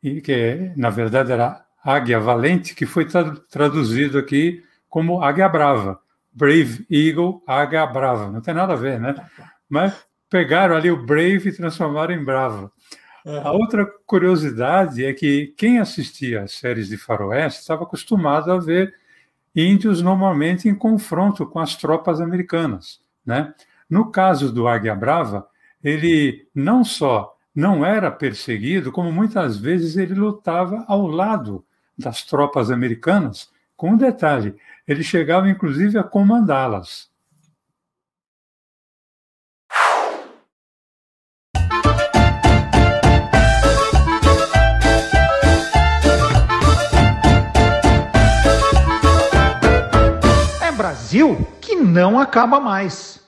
que, na verdade, era Águia Valente, que foi traduzido aqui como Águia Brava. Brave Eagle, Águia Brava. Não tem nada a ver, né? Mas pegaram ali o Brave e transformaram em Brava. A outra curiosidade é que quem assistia às séries de faroeste estava acostumado a ver índios normalmente em confronto com as tropas americanas, né? No caso do Águia Brava, ele não só não era perseguido, como muitas vezes ele lutava ao lado das tropas americanas. Com um detalhe, ele chegava inclusive a comandá-las. É Brasil que não acaba mais.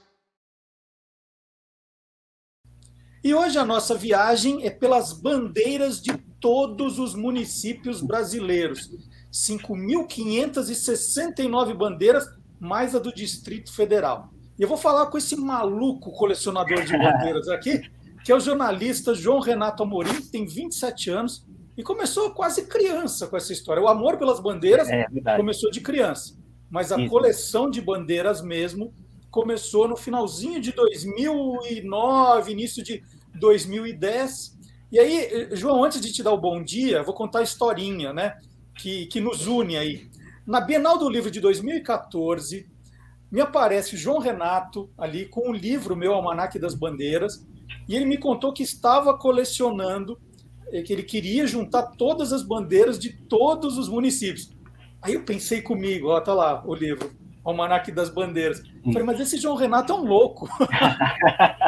E hoje a nossa viagem é pelas bandeiras de todos os municípios brasileiros. 5.569 bandeiras, mais a do Distrito Federal. E eu vou falar com esse maluco colecionador de bandeiras aqui, que é o jornalista João Renato Amorim, que tem 27 anos, e começou quase criança com essa história. O amor pelas bandeiras começou de criança, mas a coleção de bandeiras mesmo começou no finalzinho de 2009, início de 2010. E aí, João, antes de te dar o bom dia, vou contar a historinha, né? Que nos une aí. Na Bienal do Livro de 2014, me aparece o João Renato ali com um livro meu, Almanaque das Bandeiras, e ele me contou que estava colecionando, que ele queria juntar todas as bandeiras de todos os municípios. Aí eu pensei comigo, ó, tá lá o livro, Almanaque das Bandeiras. Eu falei, mas esse João Renato é um louco.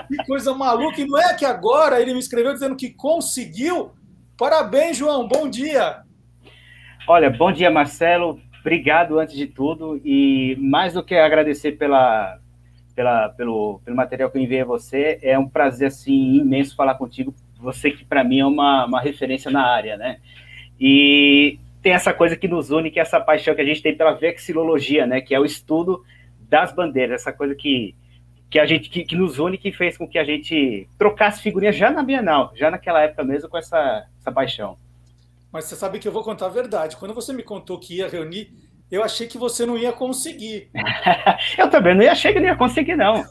Que coisa maluca. E não é que agora ele me escreveu dizendo que conseguiu? Parabéns, João. Bom dia. Olha, bom dia, Marcelo. Obrigado, antes de tudo. E mais do que agradecer pelo material que eu enviei a você, é um prazer assim, imenso falar contigo. Você que, para mim, é uma referência na área, né? E tem essa coisa que nos une, que é essa paixão que a gente tem pela vexilologia, né? Que é o estudo das bandeiras. Essa coisa que nos une, que fez com que a gente trocasse figurinha já na Bienal, já naquela época mesmo, com essa paixão. Mas você sabe que eu vou contar a verdade. Quando você me contou que ia reunir, eu achei que você não ia conseguir. Eu também não achei que não ia conseguir, não.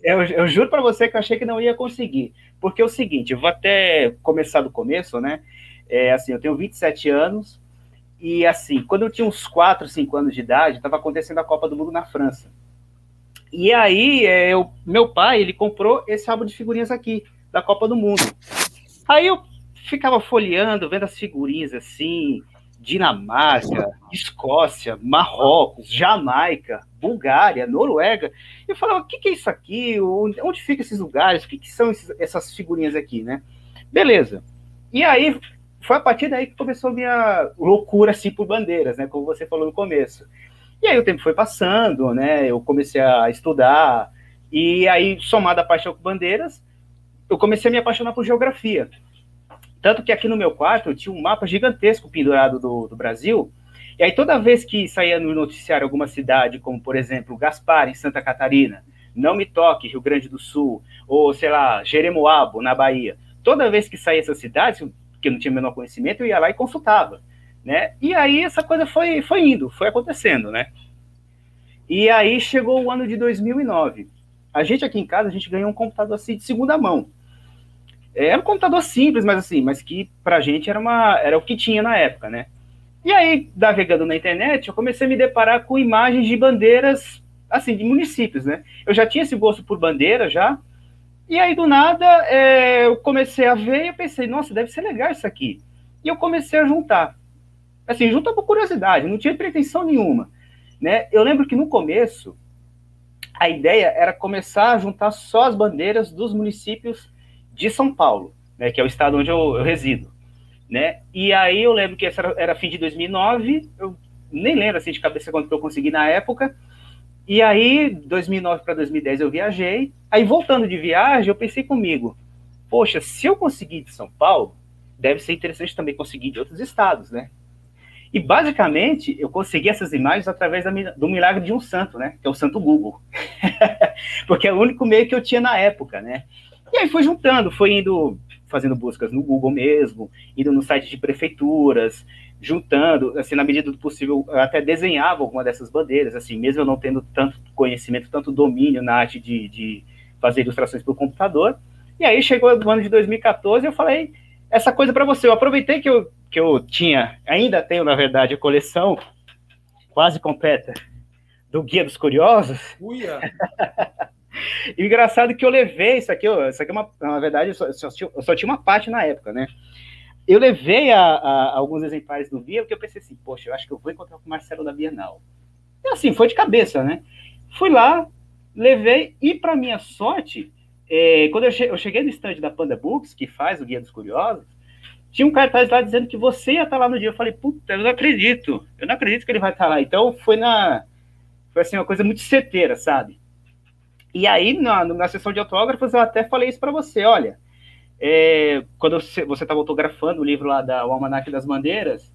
Eu juro para você que eu achei que não ia conseguir. Porque é o seguinte, eu vou até começar do começo, né? É, assim, eu tenho 27 anos e, assim, quando eu tinha uns 4, 5 anos de idade, estava acontecendo a Copa do Mundo na França. E aí, meu pai, ele comprou esse álbum de figurinhas aqui, da Copa do Mundo. Aí eu ficava folheando, vendo as figurinhas assim, Dinamarca, Escócia, Marrocos, Jamaica, Bulgária, Noruega, e eu falava, o que é isso aqui? Onde ficam esses lugares? O que são essas figurinhas aqui, né? Beleza. E aí, foi a partir daí que começou a minha loucura, assim, por bandeiras, né? Como você falou no começo. E aí o tempo foi passando, né? Eu comecei a estudar, e aí, somado à paixão por bandeiras, eu comecei a me apaixonar por geografia. Tanto que aqui no meu quarto eu tinha um mapa gigantesco pendurado do Brasil, e aí toda vez que saía no noticiário alguma cidade, como por exemplo Gaspar, em Santa Catarina, Não Me Toque, Rio Grande do Sul, ou sei lá, Jeremoabo, na Bahia, toda vez que saía essas cidades, que eu não tinha o menor conhecimento, eu ia lá e consultava, né? E aí essa coisa foi indo, foi acontecendo, né? E aí chegou o ano de 2009. A gente aqui em casa, a gente ganhou um computador assim de segunda mão. Era um computador simples, mas que pra gente era o que tinha na época, né? E aí, navegando na internet, eu comecei a me deparar com imagens de bandeiras, assim, de municípios, né? Eu já tinha esse gosto por bandeira, já. E aí, do nada, eu comecei a ver e eu pensei, nossa, deve ser legal isso aqui. E eu comecei a juntar. Assim, juntar por curiosidade, não tinha pretensão nenhuma, né? Eu lembro que no começo, a ideia era começar a juntar só as bandeiras dos municípios de São Paulo, né, que é o estado onde eu resido, né? E aí eu lembro que essa era fim de 2009, eu nem lembro assim de cabeça quanto que eu consegui na época. E aí, 2009 para 2010 eu viajei, aí voltando de viagem eu pensei comigo, poxa, se eu conseguir de São Paulo, deve ser interessante também conseguir de outros estados, né? E basicamente eu consegui essas imagens através do milagre de um santo, né? Que é o santo Google, porque é o único meio que eu tinha na época, né? E aí foi juntando, foi indo, fazendo buscas no Google mesmo, indo no site de prefeituras, juntando, assim, na medida do possível, eu até desenhava alguma dessas bandeiras, assim, mesmo eu não tendo tanto conhecimento, tanto domínio na arte de fazer ilustrações pelo computador. E aí chegou o ano de 2014 e eu falei, essa coisa para você, eu aproveitei que eu tinha, ainda tenho, na verdade, a coleção quase completa do Guia dos Curiosos. Uia! E o engraçado é que eu levei, isso aqui é uma, na verdade, eu só tinha uma parte na época, né? Eu levei a alguns exemplares do Guia, porque eu pensei assim, poxa, eu acho que eu vou encontrar com o Marcelo da Bienal. E assim, foi de cabeça, né? Fui lá, levei, e para minha sorte, quando eu cheguei no stand da Panda Books, que faz o Guia dos Curiosos, tinha um cartaz lá dizendo que você ia estar lá no dia. Eu falei, puta, eu não acredito que ele vai estar lá. Então foi assim, uma coisa muito certeira, sabe? E aí, na sessão de autógrafos, eu até falei isso para você, olha, quando você estava autografando o livro lá da Almanaque das Bandeiras,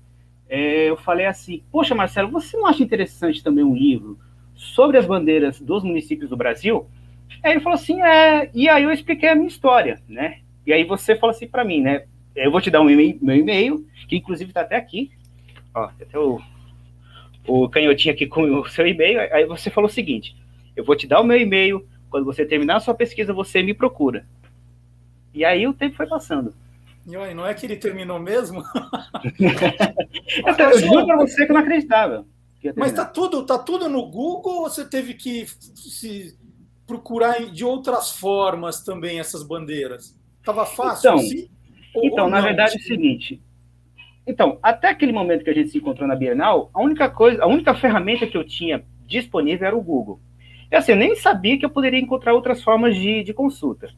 eu falei assim, poxa, Marcelo, você não acha interessante também um livro sobre as bandeiras dos municípios do Brasil? Aí ele falou assim, e aí eu expliquei a minha história, né? E aí você falou assim para mim, né? Eu vou te dar meu e-mail, que inclusive está até aqui, ó, até o canhotinho aqui com o seu e-mail. Aí você falou o seguinte, eu vou te dar o meu e-mail, quando você terminar a sua pesquisa, você me procura. E aí o tempo foi passando. E aí, não é que ele terminou mesmo? Eu juro para você que eu não acreditava. Mas tá tudo no Google ou você teve que se procurar de outras formas também essas bandeiras? Tava fácil assim? Então, na verdade é o seguinte. Então, até aquele momento que a gente se encontrou na Bienal, a única ferramenta que eu tinha disponível era o Google. E assim, eu nem sabia que eu poderia encontrar outras formas de consulta.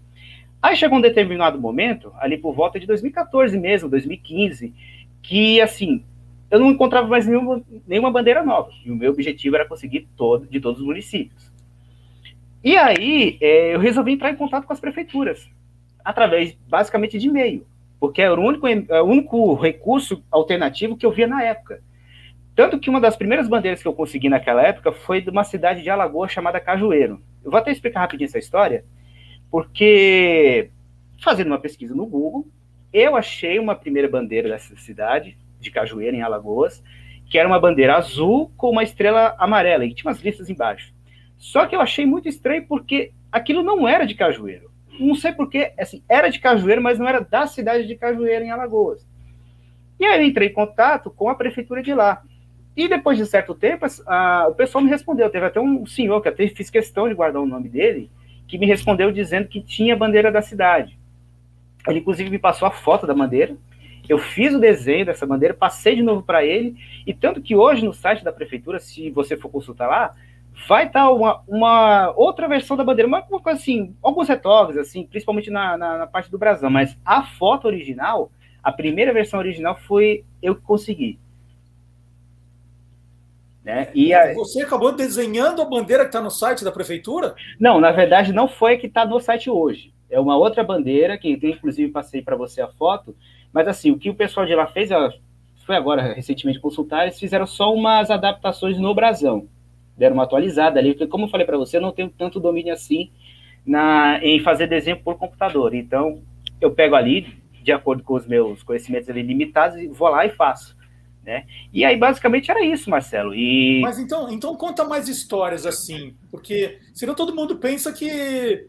Aí chegou um determinado momento, ali por volta de 2014 mesmo, 2015, que, assim, eu não encontrava mais nenhuma bandeira nova. E o meu objetivo era conseguir de todos os municípios. E aí, eu resolvi entrar em contato com as prefeituras, através, basicamente, de e-mail, porque era o único recurso alternativo que eu via na época. Tanto que uma das primeiras bandeiras que eu consegui naquela época foi de uma cidade de Alagoas chamada Cajueiro. Eu vou até explicar rapidinho essa história, porque, fazendo uma pesquisa no Google, eu achei uma primeira bandeira dessa cidade, de Cajueiro, em Alagoas, que era uma bandeira azul com uma estrela amarela, e tinha umas listas embaixo. Só que eu achei muito estranho, porque aquilo não era de Cajueiro. Não sei porquê, assim, era de Cajueiro, mas não era da cidade de Cajueiro, em Alagoas. E aí eu entrei em contato com a prefeitura de lá. E depois de certo tempo, o pessoal me respondeu. Teve até um senhor, que até fiz questão de guardar o nome dele, que me respondeu dizendo que tinha a bandeira da cidade. Ele, inclusive, me passou a foto da bandeira, eu fiz o desenho dessa bandeira, passei de novo para ele, e tanto que hoje no site da prefeitura, se você for consultar lá, vai estar uma outra versão da bandeira, uma coisa assim, alguns retoques, assim, principalmente na parte do brasão, mas a foto original, a primeira versão original foi eu que consegui. Né? Você acabou desenhando a bandeira que está no site da prefeitura? Não, na verdade não foi a que está no site hoje. É uma outra bandeira, que eu inclusive passei para você a foto, mas assim, o que o pessoal de lá fez, foi agora recentemente consultar, eles fizeram só umas adaptações no brasão. Deram uma atualizada ali, porque como eu falei para você, eu não tenho tanto domínio assim em fazer desenho por computador. Então, eu pego ali, de acordo com os meus conhecimentos ali limitados, e vou lá e faço. Né? E aí basicamente era isso, Marcelo. Mas então conta mais histórias assim, porque senão todo mundo pensa que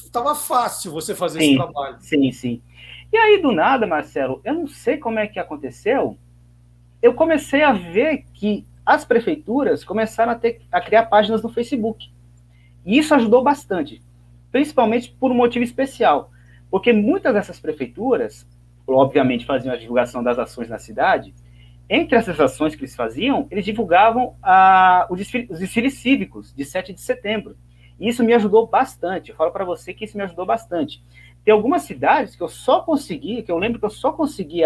estava fácil você fazer sim, esse trabalho. Sim, sim. E aí do nada, Marcelo, eu não sei como é que aconteceu, eu comecei a ver que as prefeituras começaram a criar páginas no Facebook. E isso ajudou bastante, principalmente por um motivo especial, porque muitas dessas prefeituras, obviamente, faziam a divulgação das ações na cidade. Entre essas ações que eles faziam, eles divulgavam os desfiles cívicos de 7 de setembro. E isso me ajudou bastante. Eu falo para você que isso me ajudou bastante. Tem algumas cidades que eu só consegui, que eu lembro que eu só consegui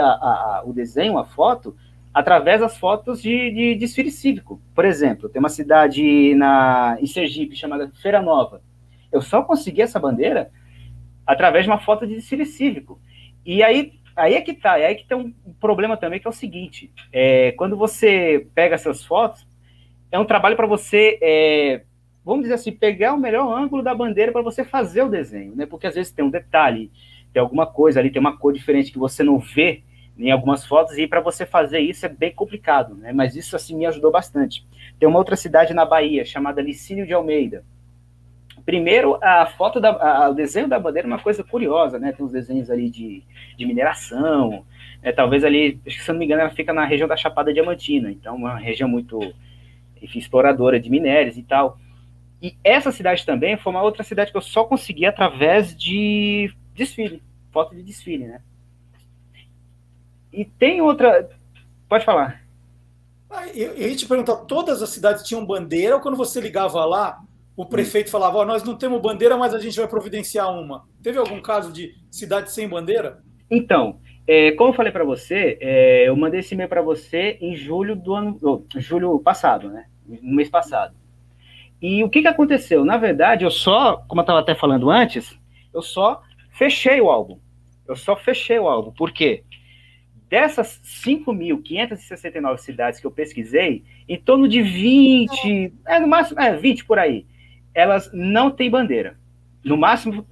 o desenho, a foto, através das fotos de desfile cívico. Por exemplo, tem uma cidade em Sergipe chamada Feira Nova. Eu só consegui essa bandeira através de uma foto de desfile cívico. E aí é que tá, é aí que tem um problema também, que é o seguinte, quando você pega essas fotos, é um trabalho para você, vamos dizer assim, pegar o melhor ângulo da bandeira para você fazer o desenho, né? Porque às vezes tem um detalhe, tem alguma coisa ali, tem uma cor diferente que você não vê em algumas fotos, e para você fazer isso é bem complicado, né? Mas isso, assim, me ajudou bastante. Tem uma outra cidade na Bahia, chamada Licínio de Almeida. Primeiro, o desenho da bandeira é uma coisa curiosa, né? Tem uns desenhos ali de mineração, né? Talvez ali, se não me engano, ela fica na região da Chapada Diamantina, então uma região muito, enfim, exploradora de minérios e tal. E essa cidade também foi uma outra cidade que eu só consegui através de desfile, foto de desfile, né? E tem outra... Pode falar. Eu ia te perguntar, todas as cidades tinham bandeira, ou quando você ligava lá, o prefeito falava, nós não temos bandeira, mas a gente vai providenciar uma. Teve algum caso de cidade sem bandeira? Então, como eu falei para você, eu mandei esse e-mail para você em julho passado, né? No mês passado. E o que aconteceu? Na verdade, eu só, como eu estava até falando antes, eu só fechei o álbum. Por quê? Dessas 5.569 cidades que eu pesquisei, em torno de 20, no máximo, 20 por aí, elas não têm bandeira. No máximo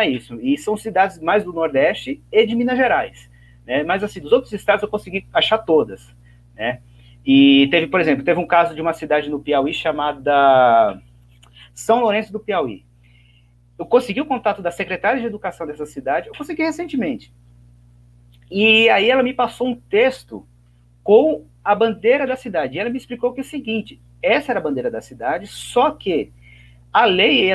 é isso. E são cidades mais do Nordeste e de Minas Gerais, né? Mas, assim, dos outros estados eu consegui achar todas, né? E teve, por exemplo, um caso de uma cidade no Piauí chamada São Lourenço do Piauí. Eu consegui o contato da secretária de Educação dessa cidade, eu consegui recentemente. E aí ela me passou um texto com a bandeira da cidade. E ela me explicou que é o seguinte, essa era a bandeira da cidade, só que a lei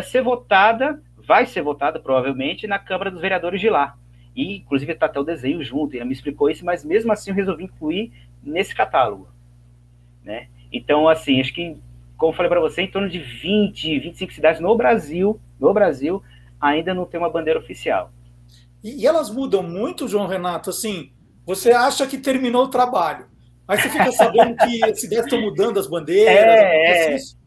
vai ser votada provavelmente na Câmara dos Vereadores de lá. E inclusive está até o desenho junto, e ela me explicou isso, mas mesmo assim eu resolvi incluir nesse catálogo, né? Então, assim, acho que, como eu falei para você, em torno de 20, 25 cidades no Brasil ainda não tem uma bandeira oficial. E elas mudam muito, João Renato, assim, você acha que terminou o trabalho, mas você fica sabendo que as cidades estão mudando as bandeiras.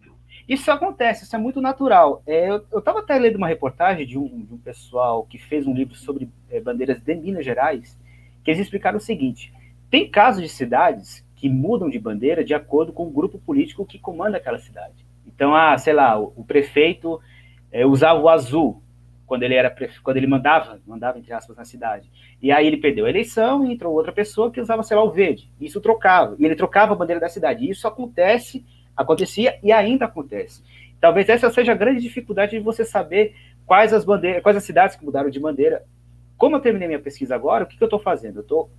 Isso acontece, isso é muito natural. Eu estava até lendo uma reportagem de um pessoal que fez um livro sobre bandeiras de Minas Gerais, que eles explicaram o seguinte, tem casos de cidades que mudam de bandeira de acordo com o grupo político que comanda aquela cidade. Então, o prefeito usava o azul, quando ele mandava, entre aspas, na cidade. E aí ele perdeu a eleição e entrou outra pessoa que usava, o verde. Isso trocava. E ele trocava a bandeira da cidade. E isso acontecia e ainda acontece. Talvez essa seja a grande dificuldade de você saber quais as cidades que mudaram de bandeira. Como eu terminei minha pesquisa agora, o que eu estou fazendo? Eu estou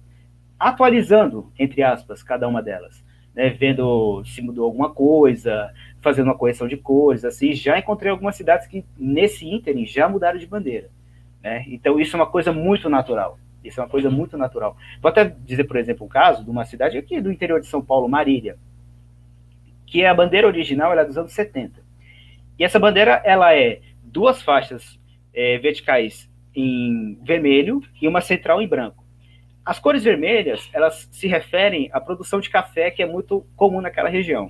atualizando, entre aspas, cada uma delas, né? Vendo se mudou alguma coisa, fazendo uma correção de cores, assim, já encontrei algumas cidades que, nesse ínterim, já mudaram de bandeira, né? Então, isso é uma coisa muito natural. Vou até dizer, por exemplo, um caso de uma cidade aqui do interior de São Paulo, Marília, que a bandeira original era dos anos 70. E essa bandeira, ela é duas faixas verticais em vermelho e uma central em branco. As cores vermelhas, elas se referem à produção de café, que é muito comum naquela região.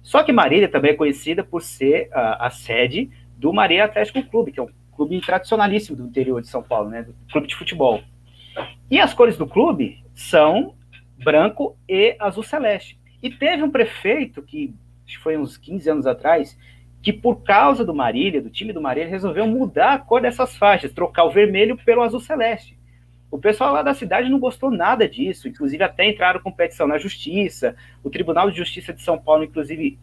Só que Marília também é conhecida por ser a sede do Marília Atlético Clube, que é um clube tradicionalíssimo do interior de São Paulo, né? Do clube de futebol. E as cores do clube são branco e azul celeste. E teve um prefeito, que acho que foi uns 15 anos atrás, que por causa do Marília, do time do Marília, resolveu mudar a cor dessas faixas, trocar o vermelho pelo azul celeste. O pessoal lá da cidade não gostou nada disso, inclusive até entraram com petição na Justiça, o Tribunal de Justiça de São Paulo, inclusive,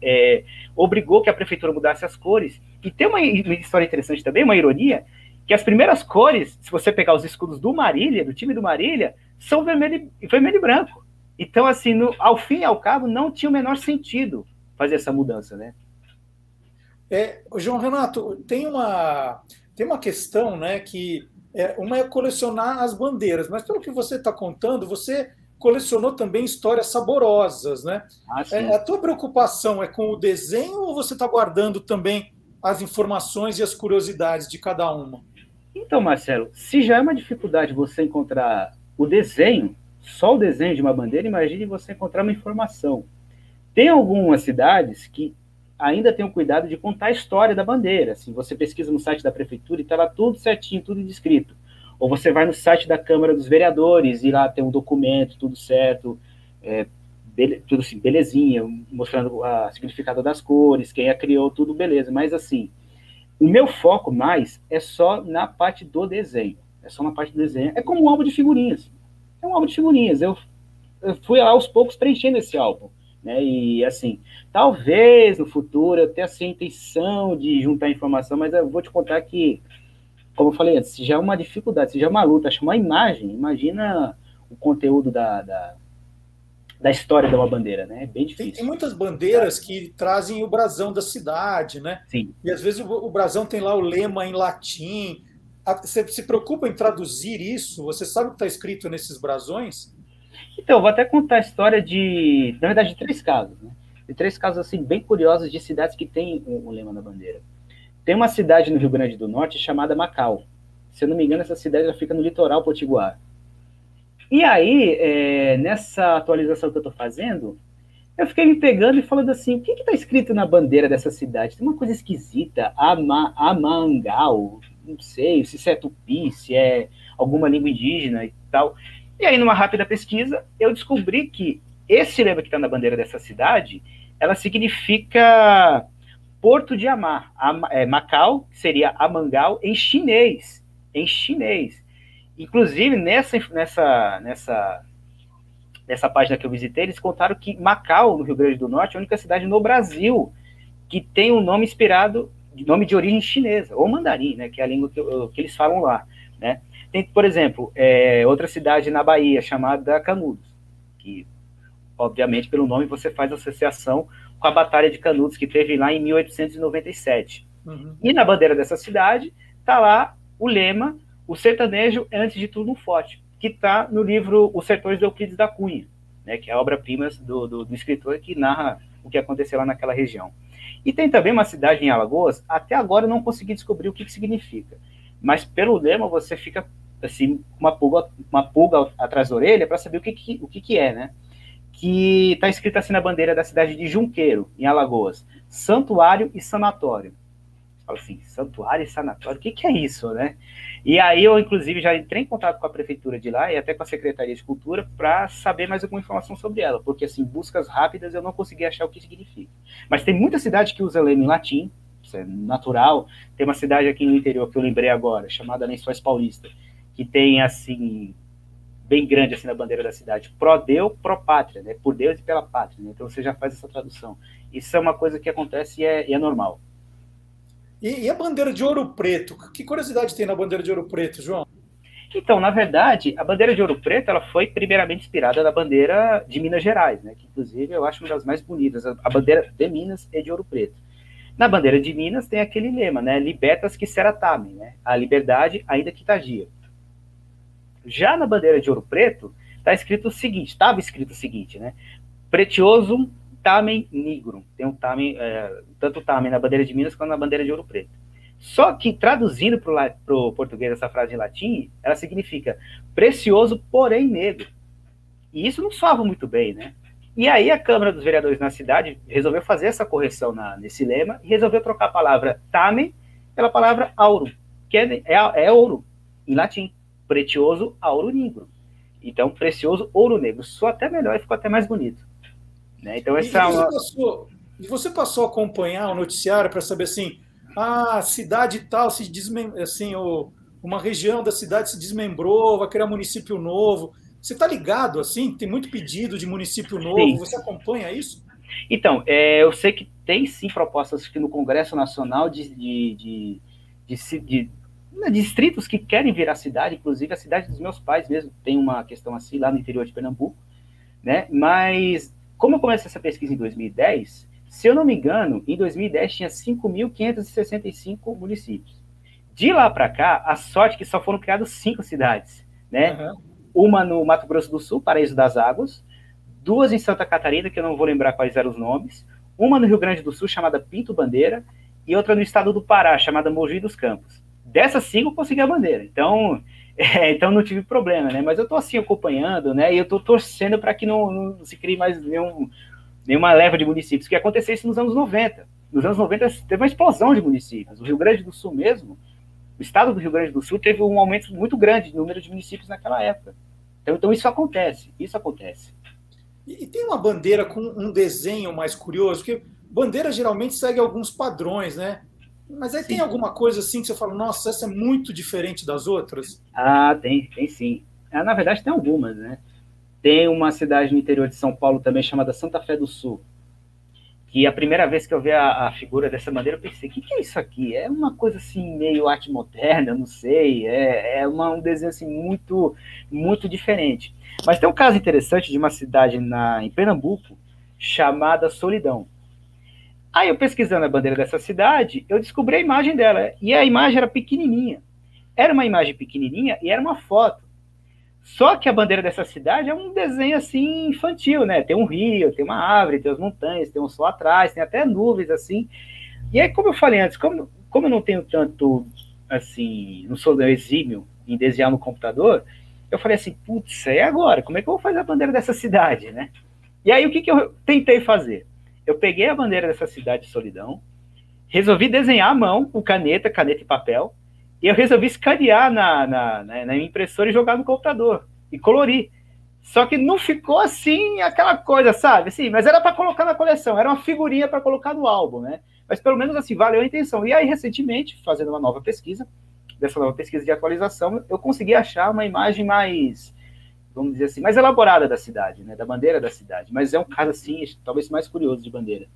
obrigou que a prefeitura mudasse as cores. E tem uma história interessante também, uma ironia, que as primeiras cores, se você pegar os escudos do Marília, do time do Marília, são vermelho e branco. Então, assim, ao fim e ao cabo, não tinha o menor sentido fazer essa mudança, né? João Renato, tem uma questão, né, que... uma é colecionar as bandeiras, mas pelo que você está contando, você colecionou também histórias saborosas, né? A tua preocupação é com o desenho ou você está guardando também as informações e as curiosidades de cada uma? Então, Marcelo, se já é uma dificuldade você encontrar o desenho, só o desenho de uma bandeira, imagine você encontrar uma informação. Tem algumas cidades que ainda tem o cuidado de contar a história da bandeira. Assim, você pesquisa no site da prefeitura e está lá tudo certinho, tudo descrito. Ou você vai no site da Câmara dos Vereadores e lá tem um documento, tudo certo, tudo assim, belezinha, mostrando o significado das cores, quem a criou, tudo beleza. Mas assim, o meu foco mais é só na parte do desenho. É só na parte do desenho. É como um álbum de figurinhas. É um álbum de figurinhas. Eu fui lá aos poucos preenchendo esse álbum. Né? E assim, talvez no futuro eu tenha assim, a intenção de juntar informação, mas eu vou te contar que, como eu falei antes, se já é uma dificuldade, se já é uma luta, achar uma imagem, imagina o conteúdo da história de uma bandeira, né? É bem difícil. Tem muitas bandeiras que trazem o brasão da cidade, né? Sim. E às vezes o brasão tem lá o lema em latim. Você se preocupa em traduzir isso? Você sabe o que está escrito nesses brasões? Então, vou até contar a história de, na verdade, de três casos, né? De três casos, assim, bem curiosos de cidades que têm o lema na bandeira. Tem uma cidade no Rio Grande do Norte chamada Macau. Se eu não me engano, essa cidade ela fica no litoral potiguar. E aí, nessa atualização que eu estou fazendo, eu fiquei me pegando e falando assim, o que está escrito na bandeira dessa cidade? Tem uma coisa esquisita, Amangau, não sei, se isso é tupi, se é alguma língua indígena e tal. E aí, numa rápida pesquisa, eu descobri que esse lema que está na bandeira dessa cidade, ela significa Porto de Amar. Macau, que seria Amangau, em chinês. Em chinês. Inclusive, nessa página que eu visitei, eles contaram que Macau, no Rio Grande do Norte, é a única cidade no Brasil que tem um nome inspirado, nome de origem chinesa, ou mandarim, né, que é a língua que eles falam lá, né? Tem, por exemplo, outra cidade na Bahia chamada Canudos, que, obviamente, pelo nome você faz associação com a Batalha de Canudos, que teve lá em 1897. Uhum. E na bandeira dessa cidade está lá o lema, o sertanejo é, antes de tudo, um forte, que está no livro Os Sertões de Euclides da Cunha, né, que é a obra-prima do escritor que narra o que aconteceu lá naquela região. E tem também uma cidade em Alagoas, até agora eu não consegui descobrir o que significa, mas pelo lema você fica assim, uma pulga atrás da orelha para saber o que é, né? Que está escrito assim na bandeira da cidade de Junqueiro, em Alagoas, santuário e sanatório. Fala assim, santuário e sanatório, o que é isso, né? E aí eu, inclusive, já entrei em contato com a prefeitura de lá e até com a Secretaria de Cultura para saber mais alguma informação sobre ela, porque, assim, buscas rápidas eu não consegui achar o que significa. Mas tem muita cidade que usa lema em latim, isso é natural. Tem uma cidade aqui no interior que eu lembrei agora, chamada Lençóis Paulista, que tem, assim, bem grande, assim, na bandeira da cidade, pró-deu, pró-pátria, né? Por Deus e pela pátria, né? Então você já faz essa tradução. Isso é uma coisa que acontece e é normal. E a bandeira de Ouro Preto? Que curiosidade tem na bandeira de Ouro Preto, João? Então, na verdade, a bandeira de Ouro Preto ela foi primeiramente inspirada na bandeira de Minas Gerais, né? Que, inclusive, eu acho uma das mais bonitas, a bandeira de Minas e de Ouro Preto. Na bandeira de Minas tem aquele lema, né? Libertas que sera tamen, né? A liberdade ainda que tagia. Já na bandeira de Ouro Preto estava escrito o seguinte, né? Pretiosum tamen nigrum. Tem um tamen, tanto tamen na bandeira de Minas quanto na bandeira de Ouro Preto. Só que traduzindo para o português essa frase em latim, ela significa precioso, porém negro. E isso não soava muito bem, né? E aí a Câmara dos Vereadores na cidade resolveu fazer essa correção nesse lema e resolveu trocar a palavra tamen pela palavra aurum, que é ouro, em latim. Precioso, ouro negro. Então, precioso, ouro negro. Só até melhor e ficou até mais bonito. Né? Então, você passou a acompanhar o noticiário para saber assim, a cidade tal, assim, uma região da cidade se desmembrou, vai criar município novo. Você está ligado, assim? Tem muito pedido de município novo. Sim. Você acompanha isso? Então, eu sei que tem, sim, propostas aqui no Congresso Nacional de distritos que querem virar cidade. Inclusive, a cidade dos meus pais mesmo tem uma questão assim, lá no interior de Pernambuco. Né? Mas, como eu comecei essa pesquisa em 2010, se eu não me engano, em 2010 tinha 5.565 municípios. De lá para cá, a sorte é que só foram criadas 5 cidades, né? Uhum. Uma no Mato Grosso do Sul, Paraíso das Águas, 2 em Santa Catarina, que eu não vou lembrar quais eram os nomes, uma no Rio Grande do Sul, chamada Pinto Bandeira, e outra no estado do Pará, chamada Mogi dos Campos. dessas 5 eu consegui a bandeira, então não tive problema, né? Mas eu tô assim acompanhando, né? E eu tô torcendo para que não se crie mais nenhuma leva de municípios, que aconteceu isso nos anos 90. Nos anos 90 teve uma explosão de municípios. O Rio Grande do Sul mesmo, o estado do Rio Grande do Sul teve um aumento muito grande de número de municípios naquela época. Então isso acontece. E tem uma bandeira com um desenho mais curioso, porque bandeira geralmente segue alguns padrões, né? Mas aí sim. Tem alguma coisa assim que você fala, nossa, essa é muito diferente das outras? Ah, tem sim. Na verdade, tem algumas, né? Tem uma cidade no interior de São Paulo também chamada Santa Fé do Sul, que a primeira vez que eu vi a figura dessa bandeira, eu pensei, o que é isso aqui? É uma coisa assim, meio arte moderna, não sei, um desenho assim muito, muito diferente. Mas tem um caso interessante de uma cidade em Pernambuco chamada Solidão. Aí eu pesquisando a bandeira dessa cidade, eu descobri a imagem dela, e a imagem era pequenininha. Era uma imagem pequenininha e era uma foto. Só que a bandeira dessa cidade é um desenho assim infantil, né? Tem um rio, tem uma árvore, tem as montanhas, tem um sol atrás, tem até nuvens assim. E aí, como eu falei antes, como eu não tenho tanto, assim, não sou exímio em desenhar no computador, eu falei assim, putz, e agora? Como é que eu vou fazer a bandeira dessa cidade, né? E aí, o que eu tentei fazer? Eu peguei a bandeira dessa cidade de Solidão, resolvi desenhar à mão, com caneta e papel, e eu resolvi escanear na impressora e jogar no computador, e colorir. Só que não ficou assim, aquela coisa, sabe? Sim, mas era para colocar na coleção, era uma figurinha para colocar no álbum, né? Mas pelo menos assim, valeu a intenção. E aí, recentemente, fazendo uma nova pesquisa, de atualização, eu consegui achar uma imagem mais, vamos dizer assim, mais elaborada da cidade, né? Da bandeira da cidade. Mas é um caso, assim, talvez mais curioso de bandeira,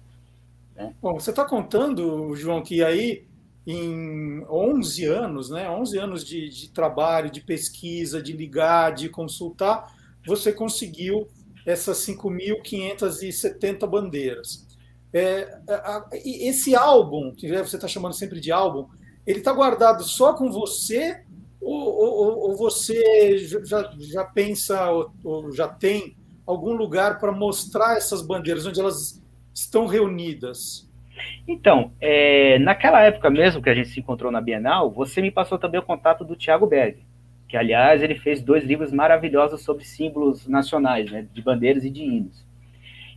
né? Bom, você está contando, João, que aí em 11 anos, né? 11 anos de trabalho, de pesquisa, de ligar, de consultar, você conseguiu essas 5.570 bandeiras. Esse álbum, que você está chamando sempre de álbum, ele está guardado só com você ou você já pensa ou já tem algum lugar para mostrar essas bandeiras, onde elas estão reunidas? Então, naquela época mesmo que a gente se encontrou na Bienal, você me passou também o contato do Tiago Berg, que, aliás, ele fez 2 livros maravilhosos sobre símbolos nacionais, né, de bandeiras e de hinos.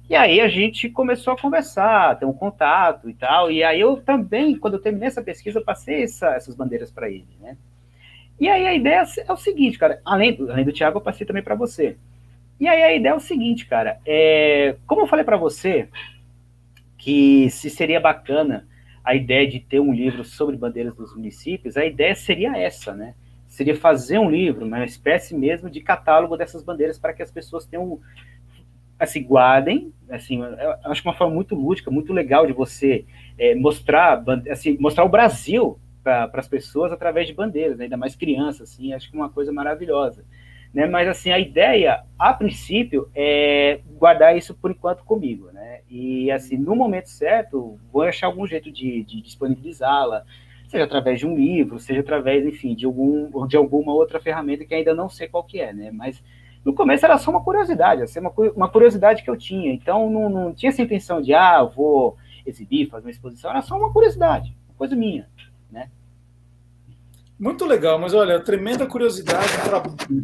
E aí a gente começou a conversar, ter um contato e tal, e aí eu também, quando eu terminei essa pesquisa, eu passei essas bandeiras para ele, né? E aí a ideia é o seguinte, cara, além do Tiago, eu passei também para você. E aí a ideia é o seguinte, cara, como eu falei para você, que se seria bacana a ideia de ter um livro sobre bandeiras dos municípios, a ideia seria essa, né? Seria fazer um livro, uma espécie mesmo de catálogo dessas bandeiras para que as pessoas tenham, assim, guardem, assim, eu acho uma forma muito lúdica, muito legal de você mostrar o Brasil para as pessoas através de bandeiras, né? Ainda mais crianças, assim, acho que é uma coisa maravilhosa, né? Mas, assim, a ideia, a princípio, é guardar isso por enquanto comigo, né? E, assim, no momento certo, vou achar algum jeito de disponibilizá-la, seja através de um livro, seja através, enfim, de alguma outra ferramenta que ainda não sei qual que é, né? Mas, no começo, era só uma curiosidade, assim, uma curiosidade que eu tinha. Então, não tinha essa intenção de, vou exibir, fazer uma exposição. Era só uma curiosidade, uma coisa minha, né? Muito legal, mas olha, tremenda curiosidade,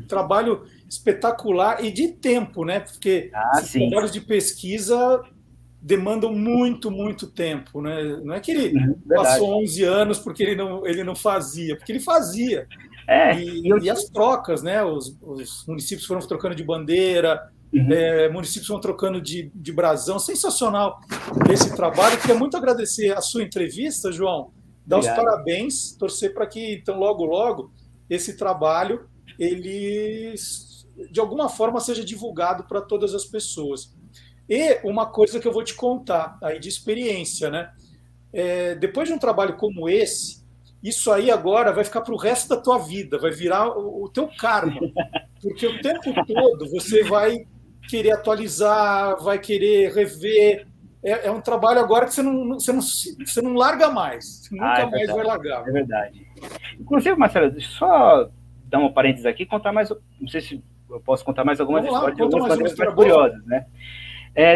trabalho espetacular e de tempo, né? Porque esses trabalhos de pesquisa demandam muito, muito tempo, né? Não é que ele passou 11 anos porque ele não fazia, porque ele fazia. E as trocas, né? Os municípios foram trocando de bandeira, municípios foram trocando de brasão. Sensacional esse trabalho. Queria muito agradecer a sua entrevista, João. Dar os parabéns, torcer para que, então, logo esse trabalho, ele, de alguma forma, seja divulgado para todas as pessoas. E uma coisa que eu vou te contar, aí de experiência, né? Depois de um trabalho como esse, isso aí agora vai ficar para o resto da tua vida, vai virar o teu karma, porque o tempo todo você vai querer atualizar, vai querer rever. É um trabalho agora que você não larga mais. Você nunca mais vai largar. É verdade. Inclusive, Marcelo, deixa eu só dar um parênteses aqui e contar mais. Não sei se eu posso contar mais algumas histórias de algumas bandeiras mais curiosas, né?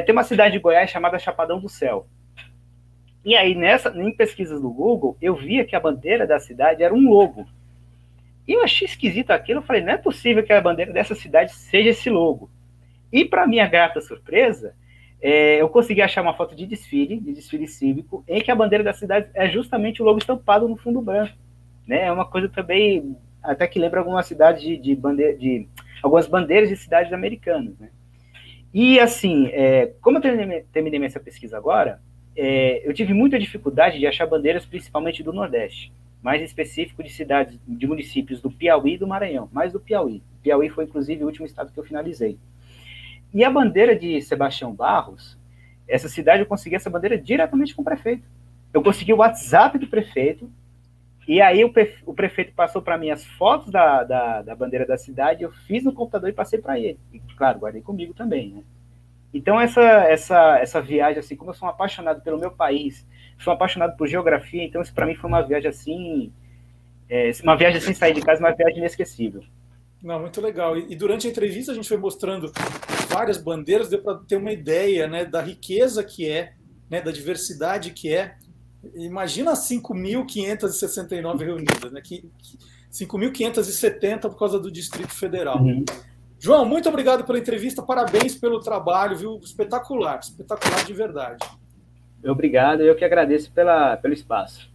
Tem uma cidade de Goiás chamada Chapadão do Céu. E aí, em pesquisas do Google, eu via que a bandeira da cidade era um logo. E eu achei esquisito aquilo, eu falei, não é possível que a bandeira dessa cidade seja esse logo. E para minha grata surpresa, eu consegui achar uma foto de desfile cívico, em que a bandeira da cidade é justamente o logo estampado no fundo branco. Né? É uma coisa também, até que lembra algumas cidades de algumas bandeiras de cidades americanas. Né? E assim, como eu terminei essa pesquisa agora, eu tive muita dificuldade de achar bandeiras, principalmente do Nordeste, mais específico de cidades, de municípios do Piauí e do Maranhão, mais do Piauí. Piauí foi, inclusive, o último estado que eu finalizei. E a bandeira de Sebastião Barros, essa cidade eu consegui essa bandeira diretamente com o prefeito. Eu consegui o WhatsApp do prefeito, e aí o prefeito passou para mim as fotos da bandeira da cidade, eu fiz no computador e passei para ele. E, claro, guardei comigo também, né? Então, essa viagem, assim, como eu sou um apaixonado pelo meu país, sou apaixonado por geografia, então isso para mim foi uma viagem, assim, uma viagem sem sair de casa, uma viagem inesquecível. Não, muito legal. E durante a entrevista a gente foi mostrando várias bandeiras, deu para ter uma ideia, né, da riqueza que é, né, da diversidade que é. Imagina as 5.569 reunidas, né, 5.570 por causa do Distrito Federal. Uhum. João, muito obrigado pela entrevista, parabéns pelo trabalho, viu? Espetacular, espetacular de verdade. Obrigado, eu que agradeço pelo espaço.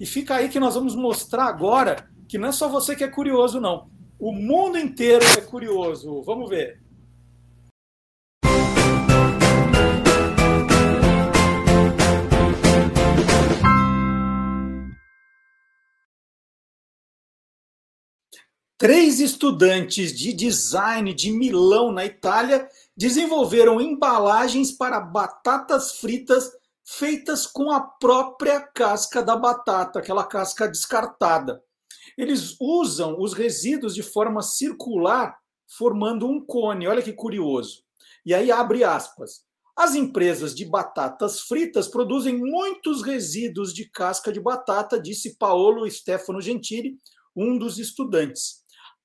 E fica aí que nós vamos mostrar agora que não é só você que é curioso, não. O mundo inteiro é curioso. Vamos ver. Três estudantes de design de Milão, na Itália, desenvolveram embalagens para batatas fritas feitas com a própria casca da batata, aquela casca descartada. Eles usam os resíduos de forma circular, formando um cone. Olha que curioso. E aí abre aspas. As empresas de batatas fritas produzem muitos resíduos de casca de batata, disse Paolo Stefano Gentili, um dos estudantes.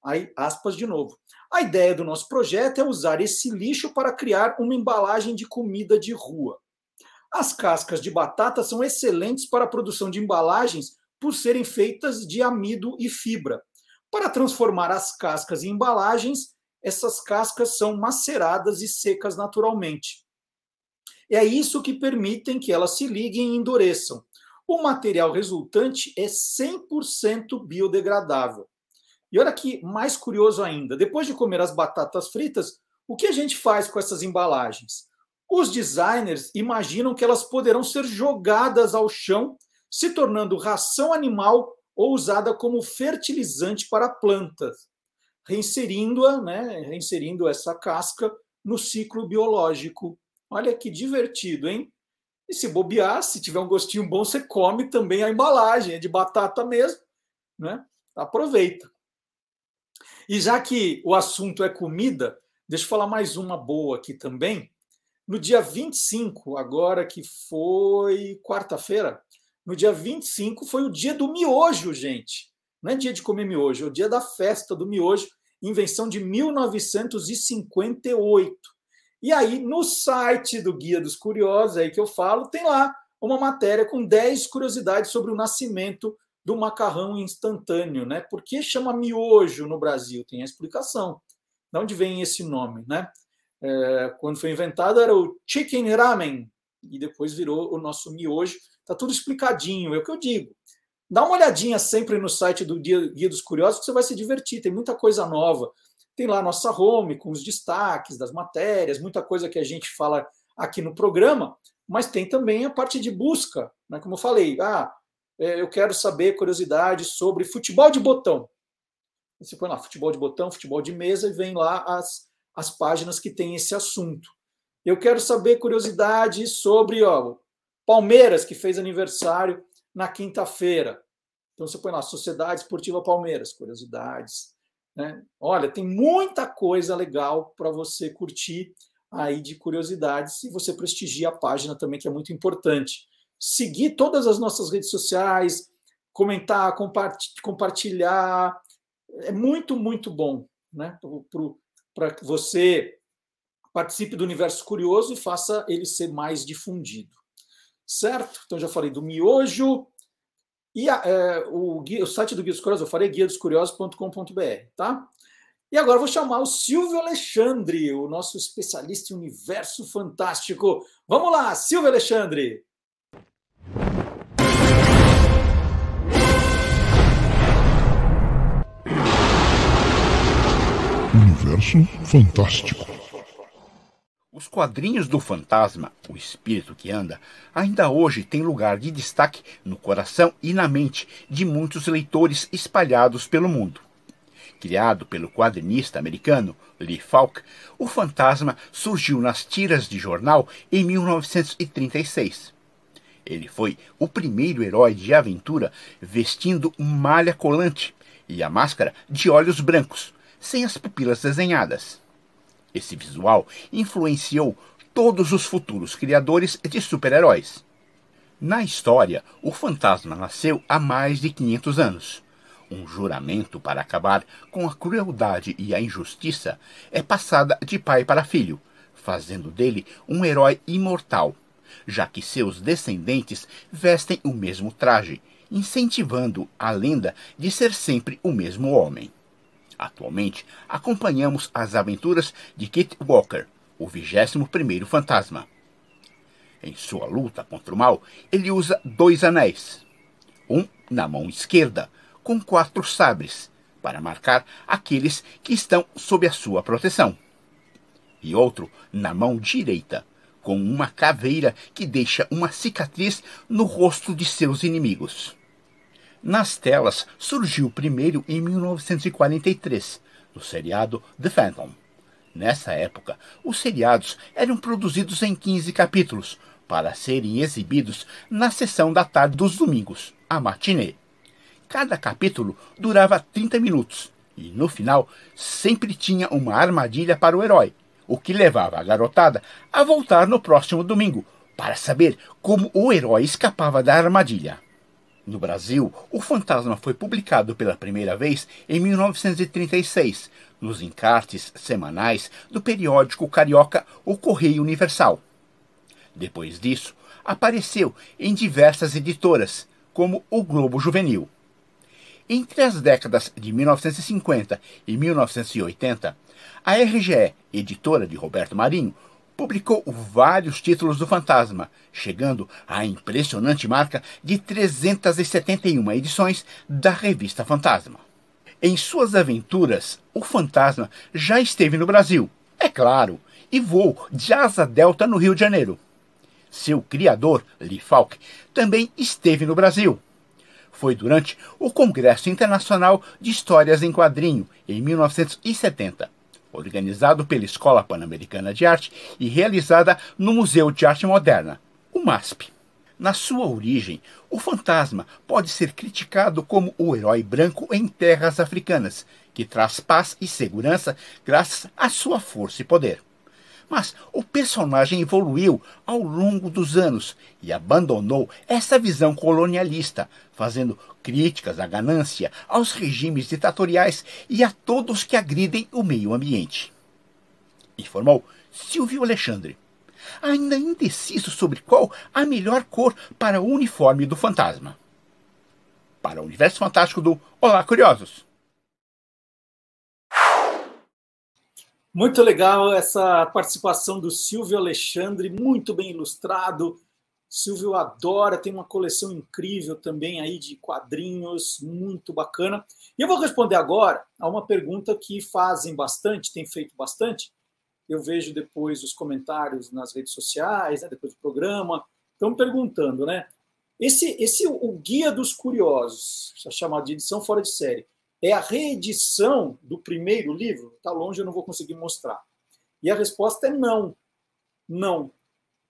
Aí, aspas de novo. A ideia do nosso projeto é usar esse lixo para criar uma embalagem de comida de rua. As cascas de batata são excelentes para a produção de embalagens por serem feitas de amido e fibra. Para transformar as cascas em embalagens, essas cascas são maceradas e secas naturalmente. É isso que permite que elas se liguem e endureçam. O material resultante é 100% biodegradável. E olha que mais curioso ainda, depois de comer as batatas fritas, o que a gente faz com essas embalagens? Os designers imaginam que elas poderão ser jogadas ao chão, se tornando ração animal ou usada como fertilizante para plantas, reinserindo-a, né, reinserindo essa casca no ciclo biológico. Olha que divertido, hein? E se bobear, se tiver um gostinho bom, você come também a embalagem, é de batata mesmo, né? Aproveita. E já que o assunto é comida, deixa eu falar mais uma boa aqui também. No dia 25, agora que foi quarta-feira, no dia 25 foi o dia do miojo, gente. Não é dia de comer miojo, é o dia da festa do miojo, invenção de 1958. E aí, no site do Guia dos Curiosos, aí que eu falo, tem lá uma matéria com 10 curiosidades sobre o nascimento do macarrão instantâneo, né? Por que chama miojo no Brasil? Tem a explicação. De onde vem esse nome, né? Quando foi inventado era o chicken ramen e depois virou o nosso miojo. Tá tudo explicadinho, é o que eu digo. Dá uma olhadinha sempre no site do Guia dos Curiosos que você vai se divertir, tem muita coisa nova. Tem lá a nossa home com os destaques das matérias, muita coisa que a gente fala aqui no programa, mas tem também a parte de busca, né? Como eu falei, eu quero saber curiosidades sobre futebol de botão. Você põe lá futebol de botão, futebol de mesa e vem lá as páginas que tem esse assunto. Eu quero saber curiosidades sobre Palmeiras, que fez aniversário na quinta-feira. Então você põe lá Sociedade Esportiva Palmeiras, curiosidades. Né? Olha, tem muita coisa legal para você curtir aí de curiosidades e você prestigia a página também, que é muito importante. Seguir todas as nossas redes sociais, comentar, compartilhar. É muito, muito bom, né? Para que você participe do universo curioso e faça ele ser mais difundido. certo? Então já falei do miojo. E o site do Guia dos Curiosos, eu falei guiadoscuriosos.com.br, tá? E agora eu vou chamar o Silvio Alexandre, o nosso especialista em universo fantástico. Vamos lá, Silvio Alexandre! Universo fantástico. Os quadrinhos do Fantasma, o espírito que anda, ainda hoje têm lugar de destaque no coração e na mente de muitos leitores espalhados pelo mundo. Criado pelo quadrinista americano Lee Falk, o Fantasma surgiu nas tiras de jornal em 1936. Ele foi o primeiro herói de aventura vestindo malha colante e a máscara de olhos brancos, sem as pupilas desenhadas. Esse visual influenciou todos os futuros criadores de super-heróis. Na história, o Fantasma nasceu há mais de 500 anos. Um juramento para acabar com a crueldade e a injustiça é passada de pai para filho, fazendo dele um herói imortal, já que seus descendentes vestem o mesmo traje, incentivando a lenda de ser sempre o mesmo homem. Atualmente, acompanhamos as aventuras de Kit Walker, o 21º Fantasma. Em sua luta contra o mal, ele usa 2 anéis. Um na mão esquerda, com 4 sabres, para marcar aqueles que estão sob a sua proteção. E outro na mão direita, com uma caveira que deixa uma cicatriz no rosto de seus inimigos. Nas telas surgiu primeiro em 1943, no seriado The Phantom. Nessa época, os seriados eram produzidos em 15 capítulos, para serem exibidos na sessão da tarde dos domingos, a matinê. Cada capítulo durava 30 minutos, e no final sempre tinha uma armadilha para o herói, o que levava a garotada a voltar no próximo domingo, para saber como o herói escapava da armadilha. No Brasil, o Fantasma foi publicado pela primeira vez em 1936, nos encartes semanais do periódico carioca O Correio Universal. Depois disso, apareceu em diversas editoras, como o Globo Juvenil. Entre as décadas de 1950 e 1980, a RGE, editora de Roberto Marinho, publicou vários títulos do Fantasma, chegando à impressionante marca de 371 edições da revista Fantasma. Em suas aventuras, o Fantasma já esteve no Brasil, é claro, e voou de Asa Delta no Rio de Janeiro. Seu criador, Lee Falk, também esteve no Brasil. Foi durante o Congresso Internacional de Histórias em Quadrinho, em 1970. Organizado pela Escola Pan-Americana de Arte e realizada no Museu de Arte Moderna, o MASP. Na sua origem, o Fantasma pode ser criticado como o herói branco em terras africanas, que traz paz e segurança graças à sua força e poder. Mas o personagem evoluiu ao longo dos anos e abandonou essa visão colonialista, fazendo críticas à ganância, aos regimes ditatoriais e a todos que agridem o meio ambiente. Informou Silvio Alexandre, ainda indeciso sobre qual a melhor cor para o uniforme do Fantasma. Para o Universo Fantástico do Olá Curiosos! Muito legal essa participação do Silvio Alexandre, muito bem ilustrado. Silvio adora, tem uma coleção incrível também aí de quadrinhos, muito bacana. E eu vou responder agora a uma pergunta que fazem bastante, tem feito bastante. Eu vejo depois os comentários nas redes sociais, né, depois do programa. Estão perguntando, né? O Guia dos Curiosos, chamado de edição fora de série, é a reedição do primeiro livro? Está longe, eu não vou conseguir mostrar. E a resposta é não. Não.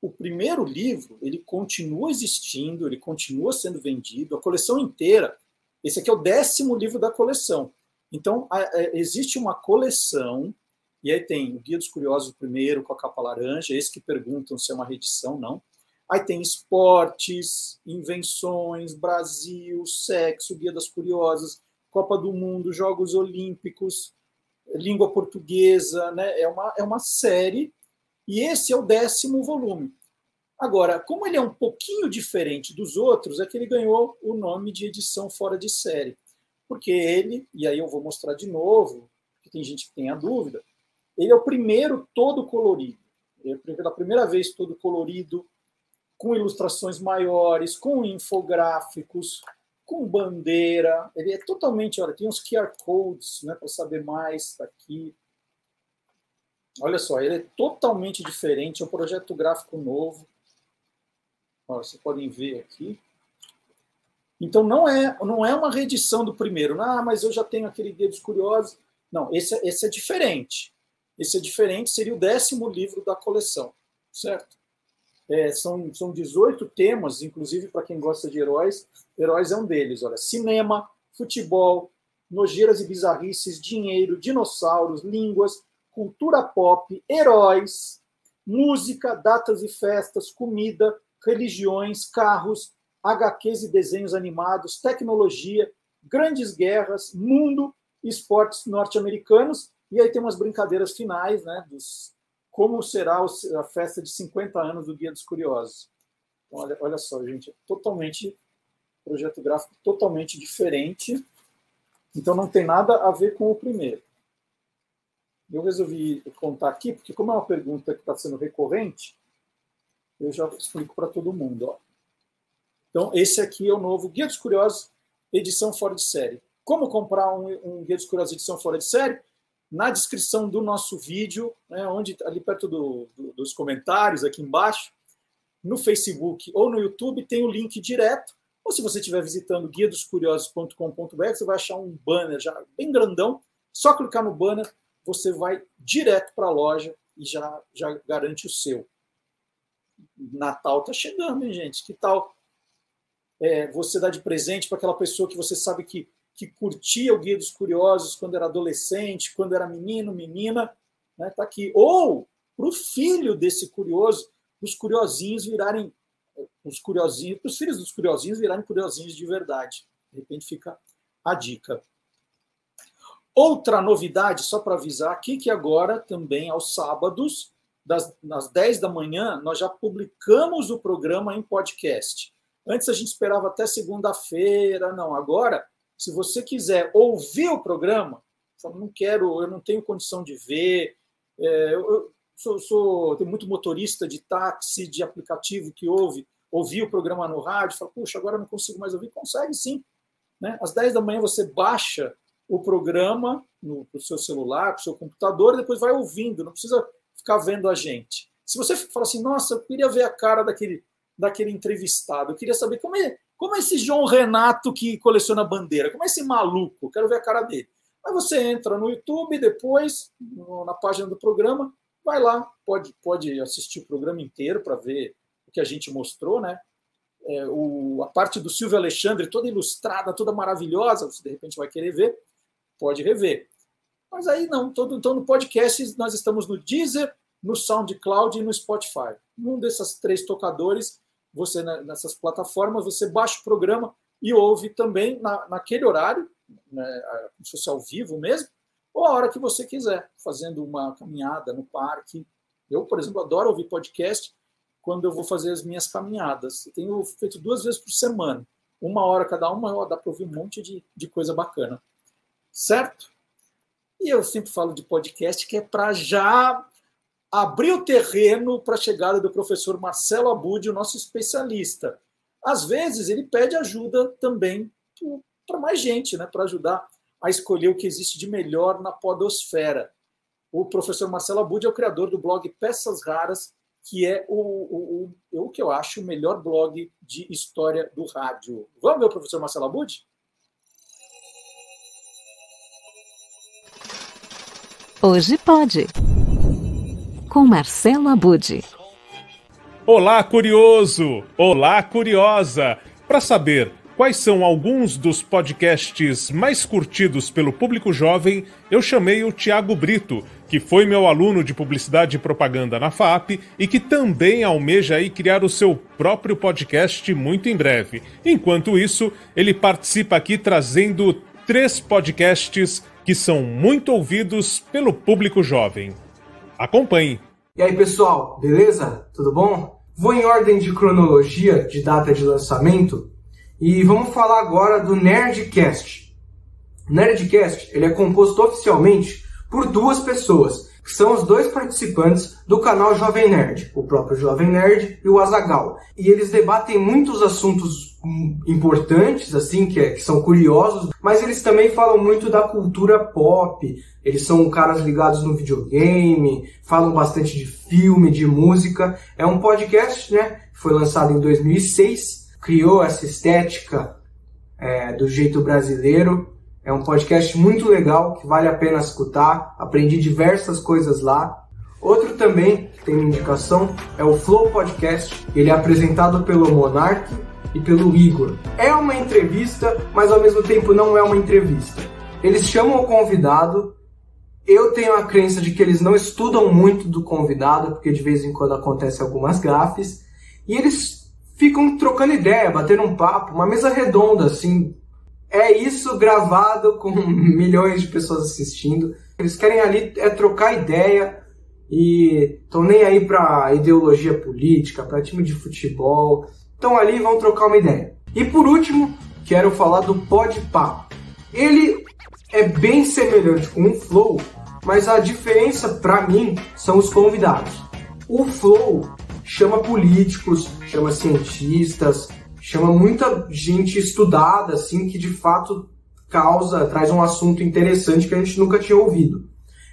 O primeiro livro, ele continua existindo, ele continua sendo vendido, a coleção inteira. Esse aqui é o 10º livro da coleção. Então, existe uma coleção, e aí tem o Guia dos Curiosos primeiro, com a capa laranja, esse que perguntam se é uma reedição, não. Aí tem esportes, invenções, Brasil, sexo, Guia das Curiosas, Copa do Mundo, Jogos Olímpicos, língua portuguesa, né? É uma série, e esse é o 10º volume. Agora, como ele é um pouquinho diferente dos outros, é que ele ganhou o nome de edição fora de série. Porque ele, e aí eu vou mostrar de novo, porque tem gente que tem a dúvida, ele é o primeiro todo colorido. Ele é pela primeira vez todo colorido, com ilustrações maiores, com infográficos, com bandeira. Ele é totalmente, olha, tem uns QR codes, né, para saber mais, está aqui. Olha só, ele é totalmente diferente, é um projeto gráfico novo. Olha, vocês podem ver aqui. Então, não é uma reedição do primeiro. Ah, mas eu já tenho aquele Guia dos Curiosos. Não, esse é diferente. Esse é diferente, seria o 10º livro da coleção, certo? São 18 temas, inclusive para quem gosta de heróis. Heróis é um deles, olha. Cinema, futebol, nojeiras e bizarrices, dinheiro, dinossauros, línguas, cultura pop, heróis, música, datas e festas, comida, religiões, carros, HQs e desenhos animados, tecnologia, grandes guerras, mundo, esportes norte-americanos. E aí tem umas brincadeiras finais, né, dos como será a festa de 50 anos do Guia dos Curiosos. Olha só, gente, é totalmente projeto gráfico totalmente diferente. Então não tem nada a ver com o primeiro. Eu resolvi contar aqui, porque como é uma pergunta que está sendo recorrente, eu já explico para todo mundo. Ó. Então, esse aqui é o novo Guia dos Curiosos, edição fora de série. Como comprar um Guia dos Curiosos, edição fora de série? Na descrição do nosso vídeo, né, onde, ali perto dos comentários, aqui embaixo, no Facebook ou no YouTube, tem o link direto. Ou se você estiver visitando guiadoscuriosos.com.br, você vai achar um banner já bem grandão. Só clicar no banner, você vai direto para a loja e já garante o seu. Natal está chegando, hein, gente? Que tal você dar de presente para aquela pessoa que você sabe que curtia o Guia dos Curiosos quando era adolescente, quando era menino, menina, né, tá aqui. Ou para o filho desse curioso, os filhos dos curiosinhos virarem curiosinhos de verdade. De repente fica a dica. Outra novidade, só para avisar aqui, que agora também aos sábados, às 10 da manhã, nós já publicamos o programa em podcast. Antes a gente esperava até segunda-feira, não, agora... Se você quiser ouvir o programa, eu não tenho condição de ver, eu tenho muito motorista de táxi, de aplicativo que ouvi o programa no rádio, fala, puxa, agora não consigo mais ouvir. Consegue sim. Né? Às 10 da manhã você baixa o programa no seu celular, no seu computador, e depois vai ouvindo, não precisa ficar vendo a gente. Se você fala assim, nossa, eu queria ver a cara daquele entrevistado, eu queria saber como é esse João Renato que coleciona bandeira? Como é esse maluco? Eu quero ver a cara dele. Aí você entra no YouTube, depois, na página do programa, vai lá, pode assistir o programa inteiro para ver o que a gente mostrou, né? A parte do Silvio Alexandre, toda ilustrada, toda maravilhosa, você de repente vai querer ver, pode rever. Mas aí não, então no podcast nós estamos no Deezer, no SoundCloud e no Spotify. Num desses 3 tocadores, você, nessas plataformas, você baixa o programa e ouve também naquele horário, né, como se fosse ao vivo mesmo, ou a hora que você quiser, fazendo uma caminhada no parque. Eu, por exemplo, adoro ouvir podcast quando eu vou fazer as minhas caminhadas. Eu tenho feito 2 vezes por semana. 1 hora cada uma, dá para ouvir um monte de coisa bacana. Certo? E eu sempre falo de podcast que é para já... abriu o terreno para a chegada do professor Marcelo Abud, o nosso especialista. Às vezes, ele pede ajuda também para mais gente, né? Para ajudar a escolher o que existe de melhor na podosfera. O professor Marcelo Abud é o criador do blog Peças Raras, que é o que eu acho o melhor blog de história do rádio. Vamos ver o professor Marcelo Abud? Hoje pode... com Marcelo Abud. Olá, curioso! Olá, curiosa! Para saber quais são alguns dos podcasts mais curtidos pelo público jovem, eu chamei o Tiago Brito, que foi meu aluno de publicidade e propaganda na FAP e que também almeja aí criar o seu próprio podcast muito em breve. Enquanto isso, ele participa aqui trazendo 3 podcasts que são muito ouvidos pelo público jovem. Acompanhe! E aí, pessoal, beleza? Tudo bom? Vou em ordem de cronologia de data de lançamento e vamos falar agora do Nerdcast. O Nerdcast ele é composto oficialmente por duas pessoas, que são os dois participantes do canal Jovem Nerd, o próprio Jovem Nerd e o Azaghal. E eles debatem muitos assuntos importantes, assim, que são curiosos, mas eles também falam muito da cultura pop, eles são caras ligados no videogame, falam bastante de filme, de música. É um podcast, né, foi lançado em 2006, criou essa estética do jeito brasileiro. É um podcast muito legal, que vale a pena escutar. Aprendi diversas coisas lá. Outro também, que tem indicação, é o Flow Podcast. Ele é apresentado pelo Monark e pelo Igor. É uma entrevista, mas ao mesmo tempo não é uma entrevista. Eles chamam o convidado. Eu tenho a crença de que eles não estudam muito do convidado, porque de vez em quando acontece algumas gafes. E eles ficam trocando ideia, batendo um papo, uma mesa redonda, assim. É isso gravado com milhões de pessoas assistindo. Eles querem ali trocar ideia e estão nem aí para ideologia política, para time de futebol. Estão ali e vão trocar uma ideia. E por último, quero falar do Podpah. Ele é bem semelhante com o Flow, mas a diferença para mim são os convidados. O Flow chama políticos, chama cientistas, chama muita gente estudada, assim, que de fato traz um assunto interessante que a gente nunca tinha ouvido.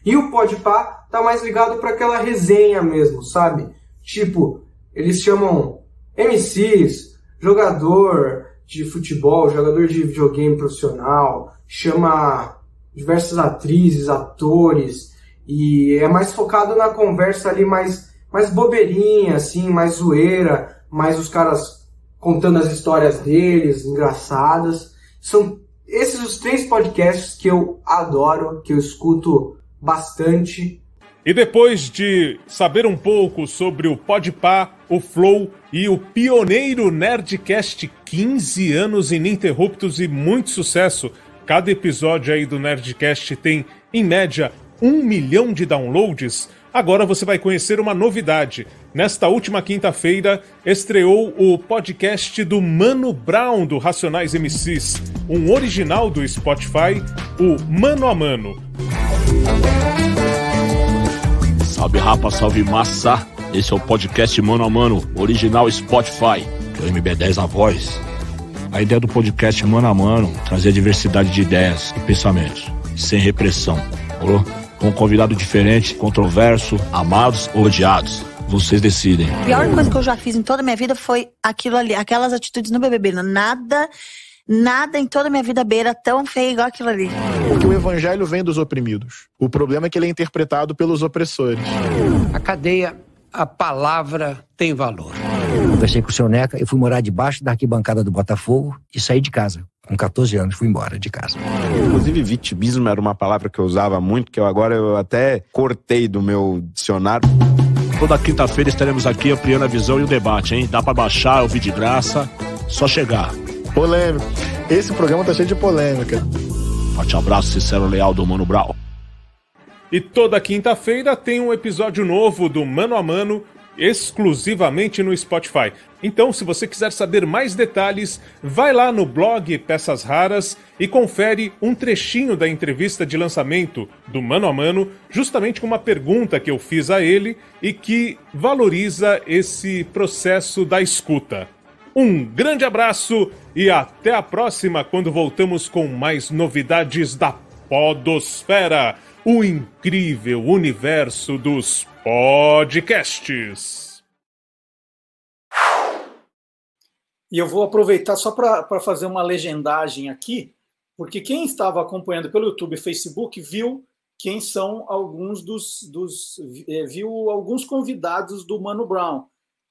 E o Podpah tá mais ligado para aquela resenha mesmo, sabe? Tipo, eles chamam MCs, jogador de futebol, jogador de videogame profissional, chama diversas atrizes, atores, e é mais focado na conversa ali mais bobeirinha, assim, mais zoeira, mais os caras contando as histórias deles, engraçadas. São esses os três podcasts que eu adoro, que eu escuto bastante. E depois de saber um pouco sobre o Podpah, o Flow e o pioneiro Nerdcast, 15 anos ininterruptos e muito sucesso. Cada episódio aí do Nerdcast tem, em média, 1 milhão de downloads. Agora você vai conhecer uma novidade. Nesta última quinta-feira, estreou o podcast do Mano Brown, do Racionais MCs, um original do Spotify, o Mano a Mano. Salve, rapa, salve, massa. Esse é o podcast Mano a Mano, original Spotify, do MB10 na voz. A ideia do podcast Mano a Mano é trazer a diversidade de ideias e pensamentos, sem repressão, falou? Com um convidado diferente, controverso, amados ou odiados. Vocês decidem. A pior coisa que eu já fiz em toda a minha vida foi aquilo ali, aquelas atitudes no BBB. Nada em toda a minha vida beira tão feio igual aquilo ali. Porque o evangelho vem dos oprimidos. O problema é que ele é interpretado pelos opressores. A cadeia, a palavra tem valor. Conversei com o seu Neca, eu fui morar debaixo da arquibancada do Botafogo e saí de casa. Com 14 anos, fui embora de casa. Inclusive, vitimismo era uma palavra que eu usava muito, que eu agora até cortei do meu dicionário. Toda quinta-feira estaremos aqui ampliando a visão e o debate, hein? Dá pra baixar, ouvir de graça, só chegar. Polêmico. Esse programa tá cheio de polêmica. Forte abraço, sincero, leal do Mano Brown. E toda quinta-feira tem um episódio novo do Mano a Mano, exclusivamente no Spotify. Então, se você quiser saber mais detalhes, vai lá no blog Peças Raras e confere um trechinho da entrevista de lançamento do Mano a Mano, justamente com uma pergunta que eu fiz a ele e que valoriza esse processo da escuta. Um grande abraço e até a próxima, quando voltamos com mais novidades da Podosfera, o incrível universo dos podcasts. E eu vou aproveitar só para fazer uma legendagem aqui, porque quem estava acompanhando pelo YouTube e Facebook viu quem são alguns viu alguns convidados do Mano Brown,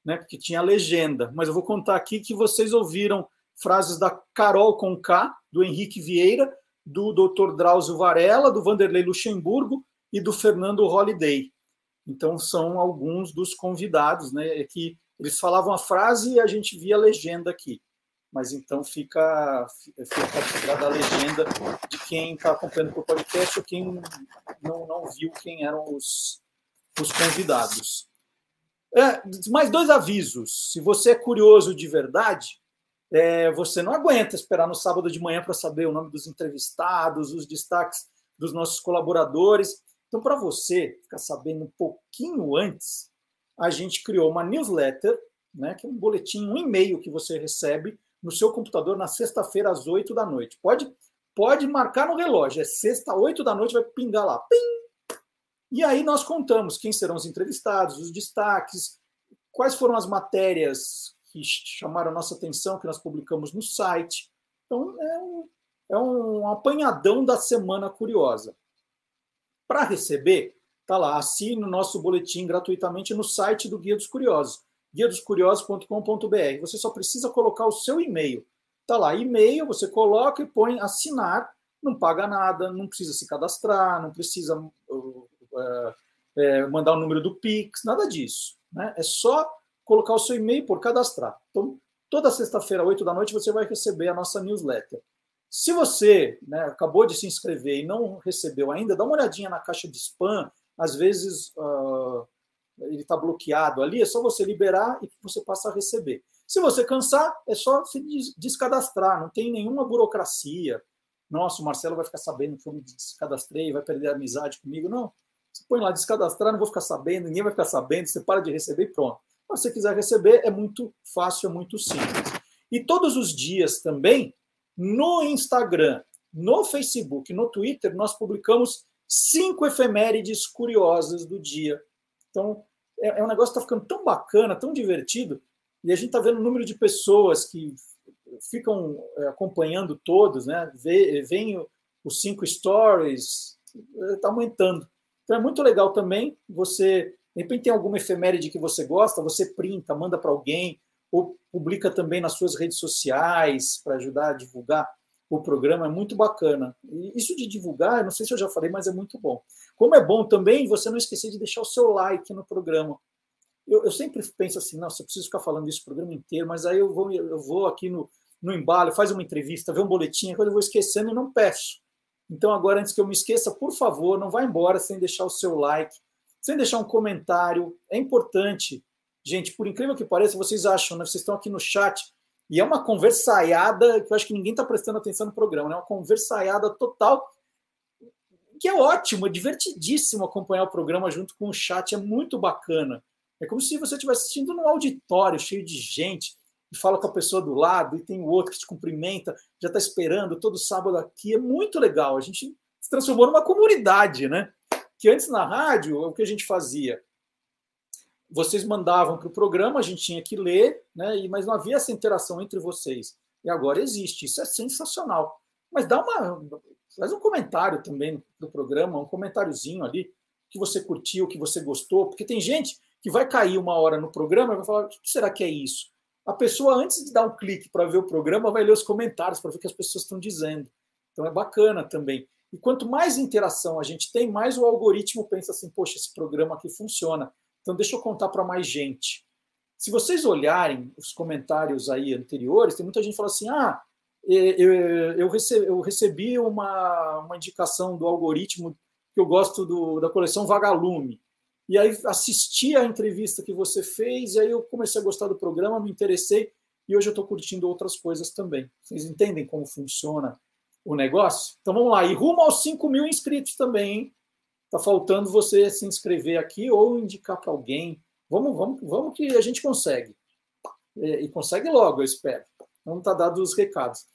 né? Porque tinha legenda. Mas eu vou contar aqui que vocês ouviram frases da Carol Conká, do Henrique Vieira, do Dr. Drauzio Varela, do Vanderlei Luxemburgo e do Fernando Holliday. Então, são alguns dos convidados, né? Que eles falavam a frase e a gente via a legenda aqui. Mas então fica a legenda de quem está acompanhando o podcast ou quem não viu quem eram os convidados. Mais dois avisos. Se você é curioso de verdade, você não aguenta esperar no sábado de manhã para saber o nome dos entrevistados, os destaques dos nossos colaboradores. Então, para você ficar sabendo um pouquinho antes, a gente criou uma newsletter, né, que é um boletim, um e-mail que você recebe no seu computador na sexta-feira às 8 da noite. Pode marcar no relógio, é sexta, 8 da noite, vai pingar lá. Pim! E aí nós contamos quem serão os entrevistados, os destaques, quais foram as matérias que chamaram a nossa atenção, que nós publicamos no site. Então, é um apanhadão da Semana Curiosa. Para receber, tá lá, assine o nosso boletim gratuitamente no site do Guia dos Curiosos, guiadoscuriosos.com.br. Você só precisa colocar o seu e-mail. Tá lá, e-mail, você coloca e põe assinar, não paga nada, não precisa se cadastrar, não precisa mandar o número do Pix, nada disso, né? É só colocar o seu e-mail por cadastrar. Então, toda sexta-feira, 8 da noite, você vai receber a nossa newsletter. Se você, né, acabou de se inscrever e não recebeu ainda, dá uma olhadinha na caixa de spam, às vezes ele está bloqueado ali, é só você liberar e você passa a receber. Se você cansar, é só se descadastrar, não tem nenhuma burocracia. Nossa, o Marcelo vai ficar sabendo que eu me descadastrei, vai perder a amizade comigo. Não, você põe lá descadastrar, não vou ficar sabendo, ninguém vai ficar sabendo, você para de receber e pronto. Mas se você quiser receber, é muito fácil, é muito simples. E todos os dias também, no Instagram, no Facebook, no Twitter, nós publicamos 5 efemérides curiosas do dia. Então, é um negócio que está ficando tão bacana, tão divertido, e a gente está vendo o número de pessoas que ficam acompanhando todos, né? Vem os 5 stories, está aumentando. Então, é muito legal também você, de repente tem alguma efeméride que você gosta, você printa, manda para alguém, ou publica também nas suas redes sociais para ajudar a divulgar o programa, é muito bacana. E isso de divulgar, eu não sei se eu já falei, mas é muito bom. Como é bom também você não esquecer de deixar o seu like no programa. Eu sempre penso assim, nossa, eu preciso ficar falando isso o programa inteiro, mas aí eu vou aqui no embalo, faz uma entrevista, vê um boletim, quando eu vou esquecendo e não peço. Então agora, antes que eu me esqueça, por favor, não vá embora sem deixar o seu like, sem deixar um comentário, é importante. Gente, por incrível que pareça, vocês acham, né? Vocês estão aqui no chat, e é uma conversaiada, que eu acho que ninguém está prestando atenção no programa, né? Uma conversaiada total, que é ótimo, é divertidíssimo acompanhar o programa junto com o chat, é muito bacana. É como se você estivesse assistindo num auditório cheio de gente, e fala com a pessoa do lado, e tem o outro que te cumprimenta, já está esperando todo sábado aqui, é muito legal. A gente se transformou numa comunidade, né? Que antes na rádio, o que a gente fazia? Vocês mandavam para o programa, a gente tinha que ler, né? Mas não havia essa interação entre vocês. E agora existe, isso é sensacional. Mas faz um comentário também do programa, um comentáriozinho ali, que você curtiu, que você gostou, porque tem gente que vai cair uma hora no programa e vai falar, o que será que é isso? A pessoa, antes de dar um clique para ver o programa, vai ler os comentários para ver o que as pessoas estão dizendo. Então é bacana também. E quanto mais interação a gente tem, mais o algoritmo pensa assim, poxa, esse programa aqui funciona. Então, deixa eu contar para mais gente. Se vocês olharem os comentários aí anteriores, tem muita gente que fala assim, eu recebi uma indicação do algoritmo que eu gosto da coleção Vagalume. E aí assisti a entrevista que você fez, e aí eu comecei a gostar do programa, me interessei, e hoje eu estou curtindo outras coisas também. Vocês entendem como funciona o negócio? Então, vamos lá. E rumo aos 5.000 inscritos também, hein? Está faltando você se inscrever aqui ou indicar para alguém. Vamos que a gente consegue. E consegue logo, eu espero. Não está dado os recados.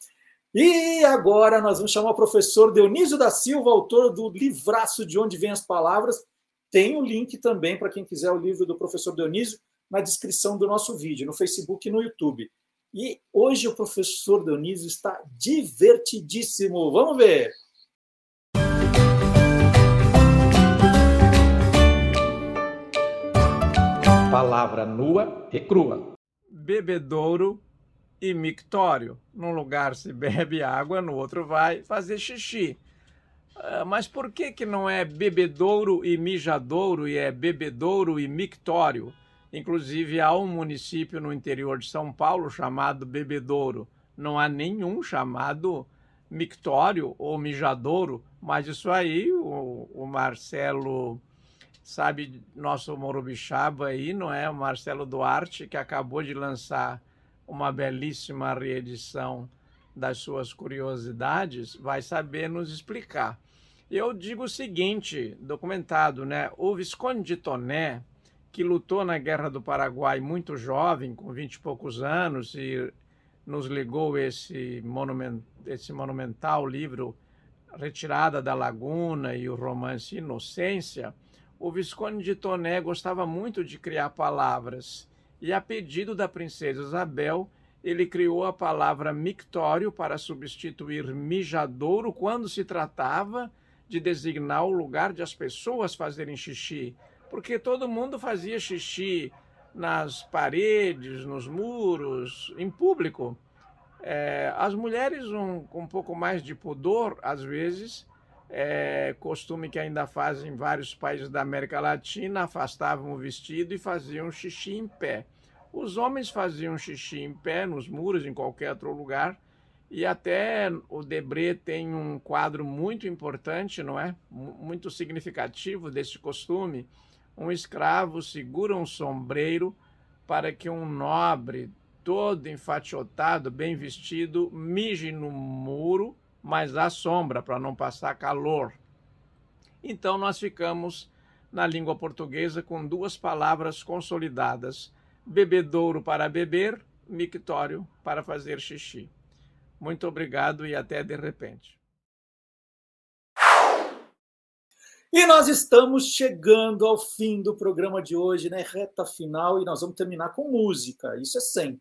E agora nós vamos chamar o professor Dionísio da Silva, autor do livraço De Onde Vêm as Palavras. Tem o link também para quem quiser o livro do professor Dionísio na descrição do nosso vídeo, no Facebook e no YouTube. E hoje o professor Dionísio está divertidíssimo. Vamos ver! Palavra nua e crua. Bebedouro e mictório. Num lugar se bebe água, no outro vai fazer xixi. Mas por que não é bebedouro e mijadouro e é bebedouro e mictório? Inclusive há um município no interior de São Paulo chamado Bebedouro. Não há nenhum chamado mictório ou mijadouro, mas isso aí o Marcelo sabe, nosso Morubixaba aí, não é? O Marcelo Duarte, que acabou de lançar uma belíssima reedição das suas curiosidades, vai saber nos explicar. Eu digo o seguinte, documentado, né? O Visconde de Toné, que lutou na Guerra do Paraguai muito jovem, com 20 e poucos anos, e nos ligou esse monumental livro Retirada da Laguna e o romance Inocência, o Visconde de Toné gostava muito de criar palavras e, a pedido da princesa Isabel, ele criou a palavra mictório para substituir mijadouro quando se tratava de designar o lugar de as pessoas fazerem xixi, porque todo mundo fazia xixi nas paredes, nos muros, em público. As mulheres, com um pouco mais de pudor, às vezes, costume que ainda fazem em vários países da América Latina, afastavam o vestido e faziam xixi em pé. Os homens faziam xixi em pé, nos muros, em qualquer outro lugar, e até o Debré tem um quadro muito importante, não é? Muito significativo desse costume. Um escravo segura um sombreiro para que um nobre, todo enfaixotado, bem vestido, mije no muro, mas à sombra, para não passar calor. Então nós ficamos na língua portuguesa com duas palavras consolidadas: bebedouro para beber, mictório para fazer xixi. Muito obrigado e até de repente. E nós estamos chegando ao fim do programa de hoje, né? Reta final, e nós vamos terminar com música, isso é sempre.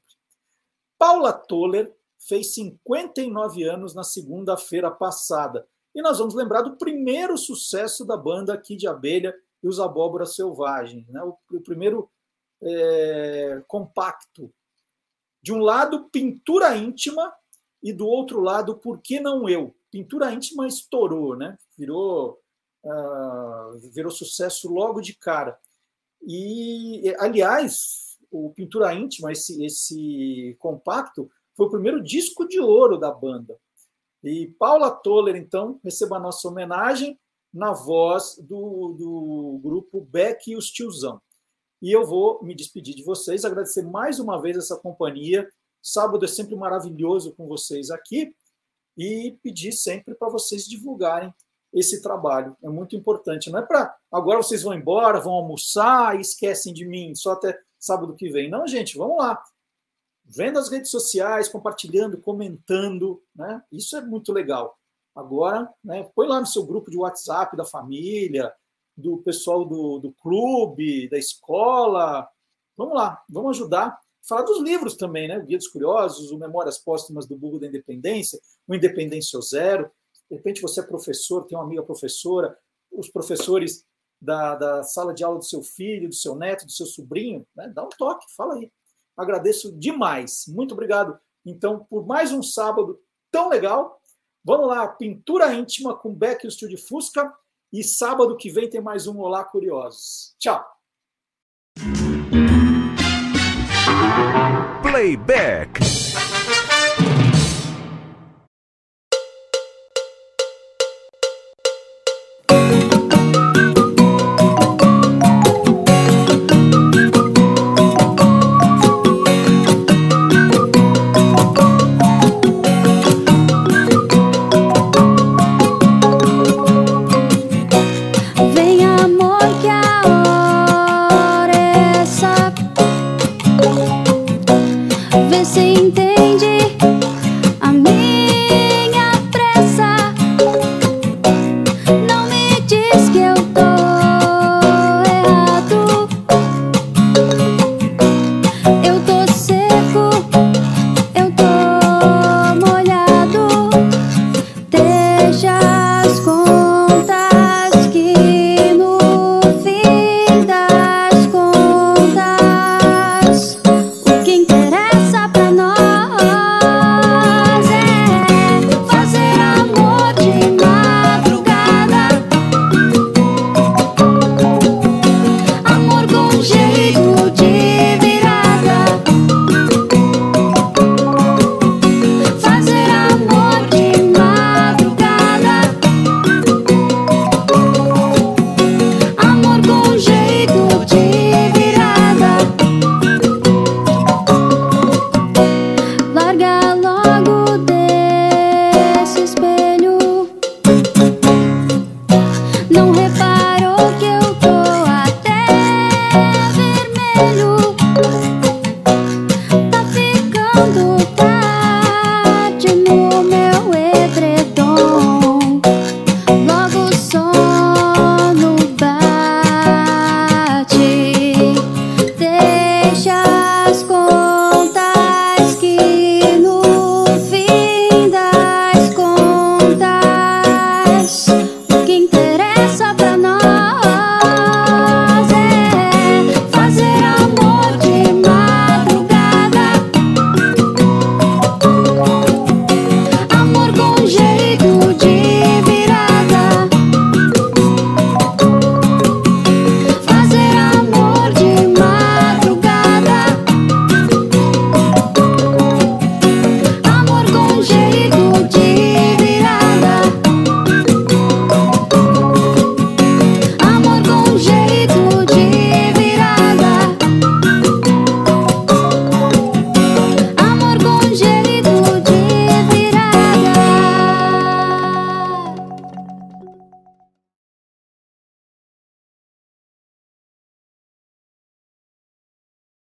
Paula Toller fez 59 anos na segunda-feira passada, e nós vamos lembrar do primeiro sucesso da banda Kid de Abelha e os Abóboras Selvagens, né? O primeiro compacto. De um lado, Pintura Íntima, e do outro lado, Por Que Não Eu? Pintura Íntima estourou, né? Virou sucesso logo de cara. E, aliás, o Pintura Íntima, esse compacto, foi o primeiro disco de ouro da banda. E Paula Toller, então, receba a nossa homenagem na voz do grupo Beck e os Tiozão. E eu vou me despedir de vocês, agradecer mais uma vez essa companhia. Sábado é sempre maravilhoso com vocês aqui. E pedir sempre para vocês divulgarem esse trabalho. É muito importante. Não é para agora vocês vão embora, vão almoçar e esquecem de mim só até sábado que vem. Não, gente, vamos lá. Vendo as redes sociais, compartilhando, comentando, né? Isso é muito legal. Agora, né, põe lá no seu grupo de WhatsApp da família, do pessoal do clube, da escola. Vamos lá, vamos ajudar. Falar dos livros também, né? O Guia dos Curiosos, o Memórias Póstumas do Burro da Independência, o Independência Zero. De repente você é professor, tem uma amiga professora, os professores da sala de aula do seu filho, do seu neto, do seu sobrinho, né? Dá um toque, fala aí. Agradeço demais. Muito obrigado, então, por mais um sábado tão legal. Vamos lá, Pintura Íntima com Beck e o Estúdio Fusca. E sábado que vem tem mais um Olá Curiosos. Tchau! Playback. Sing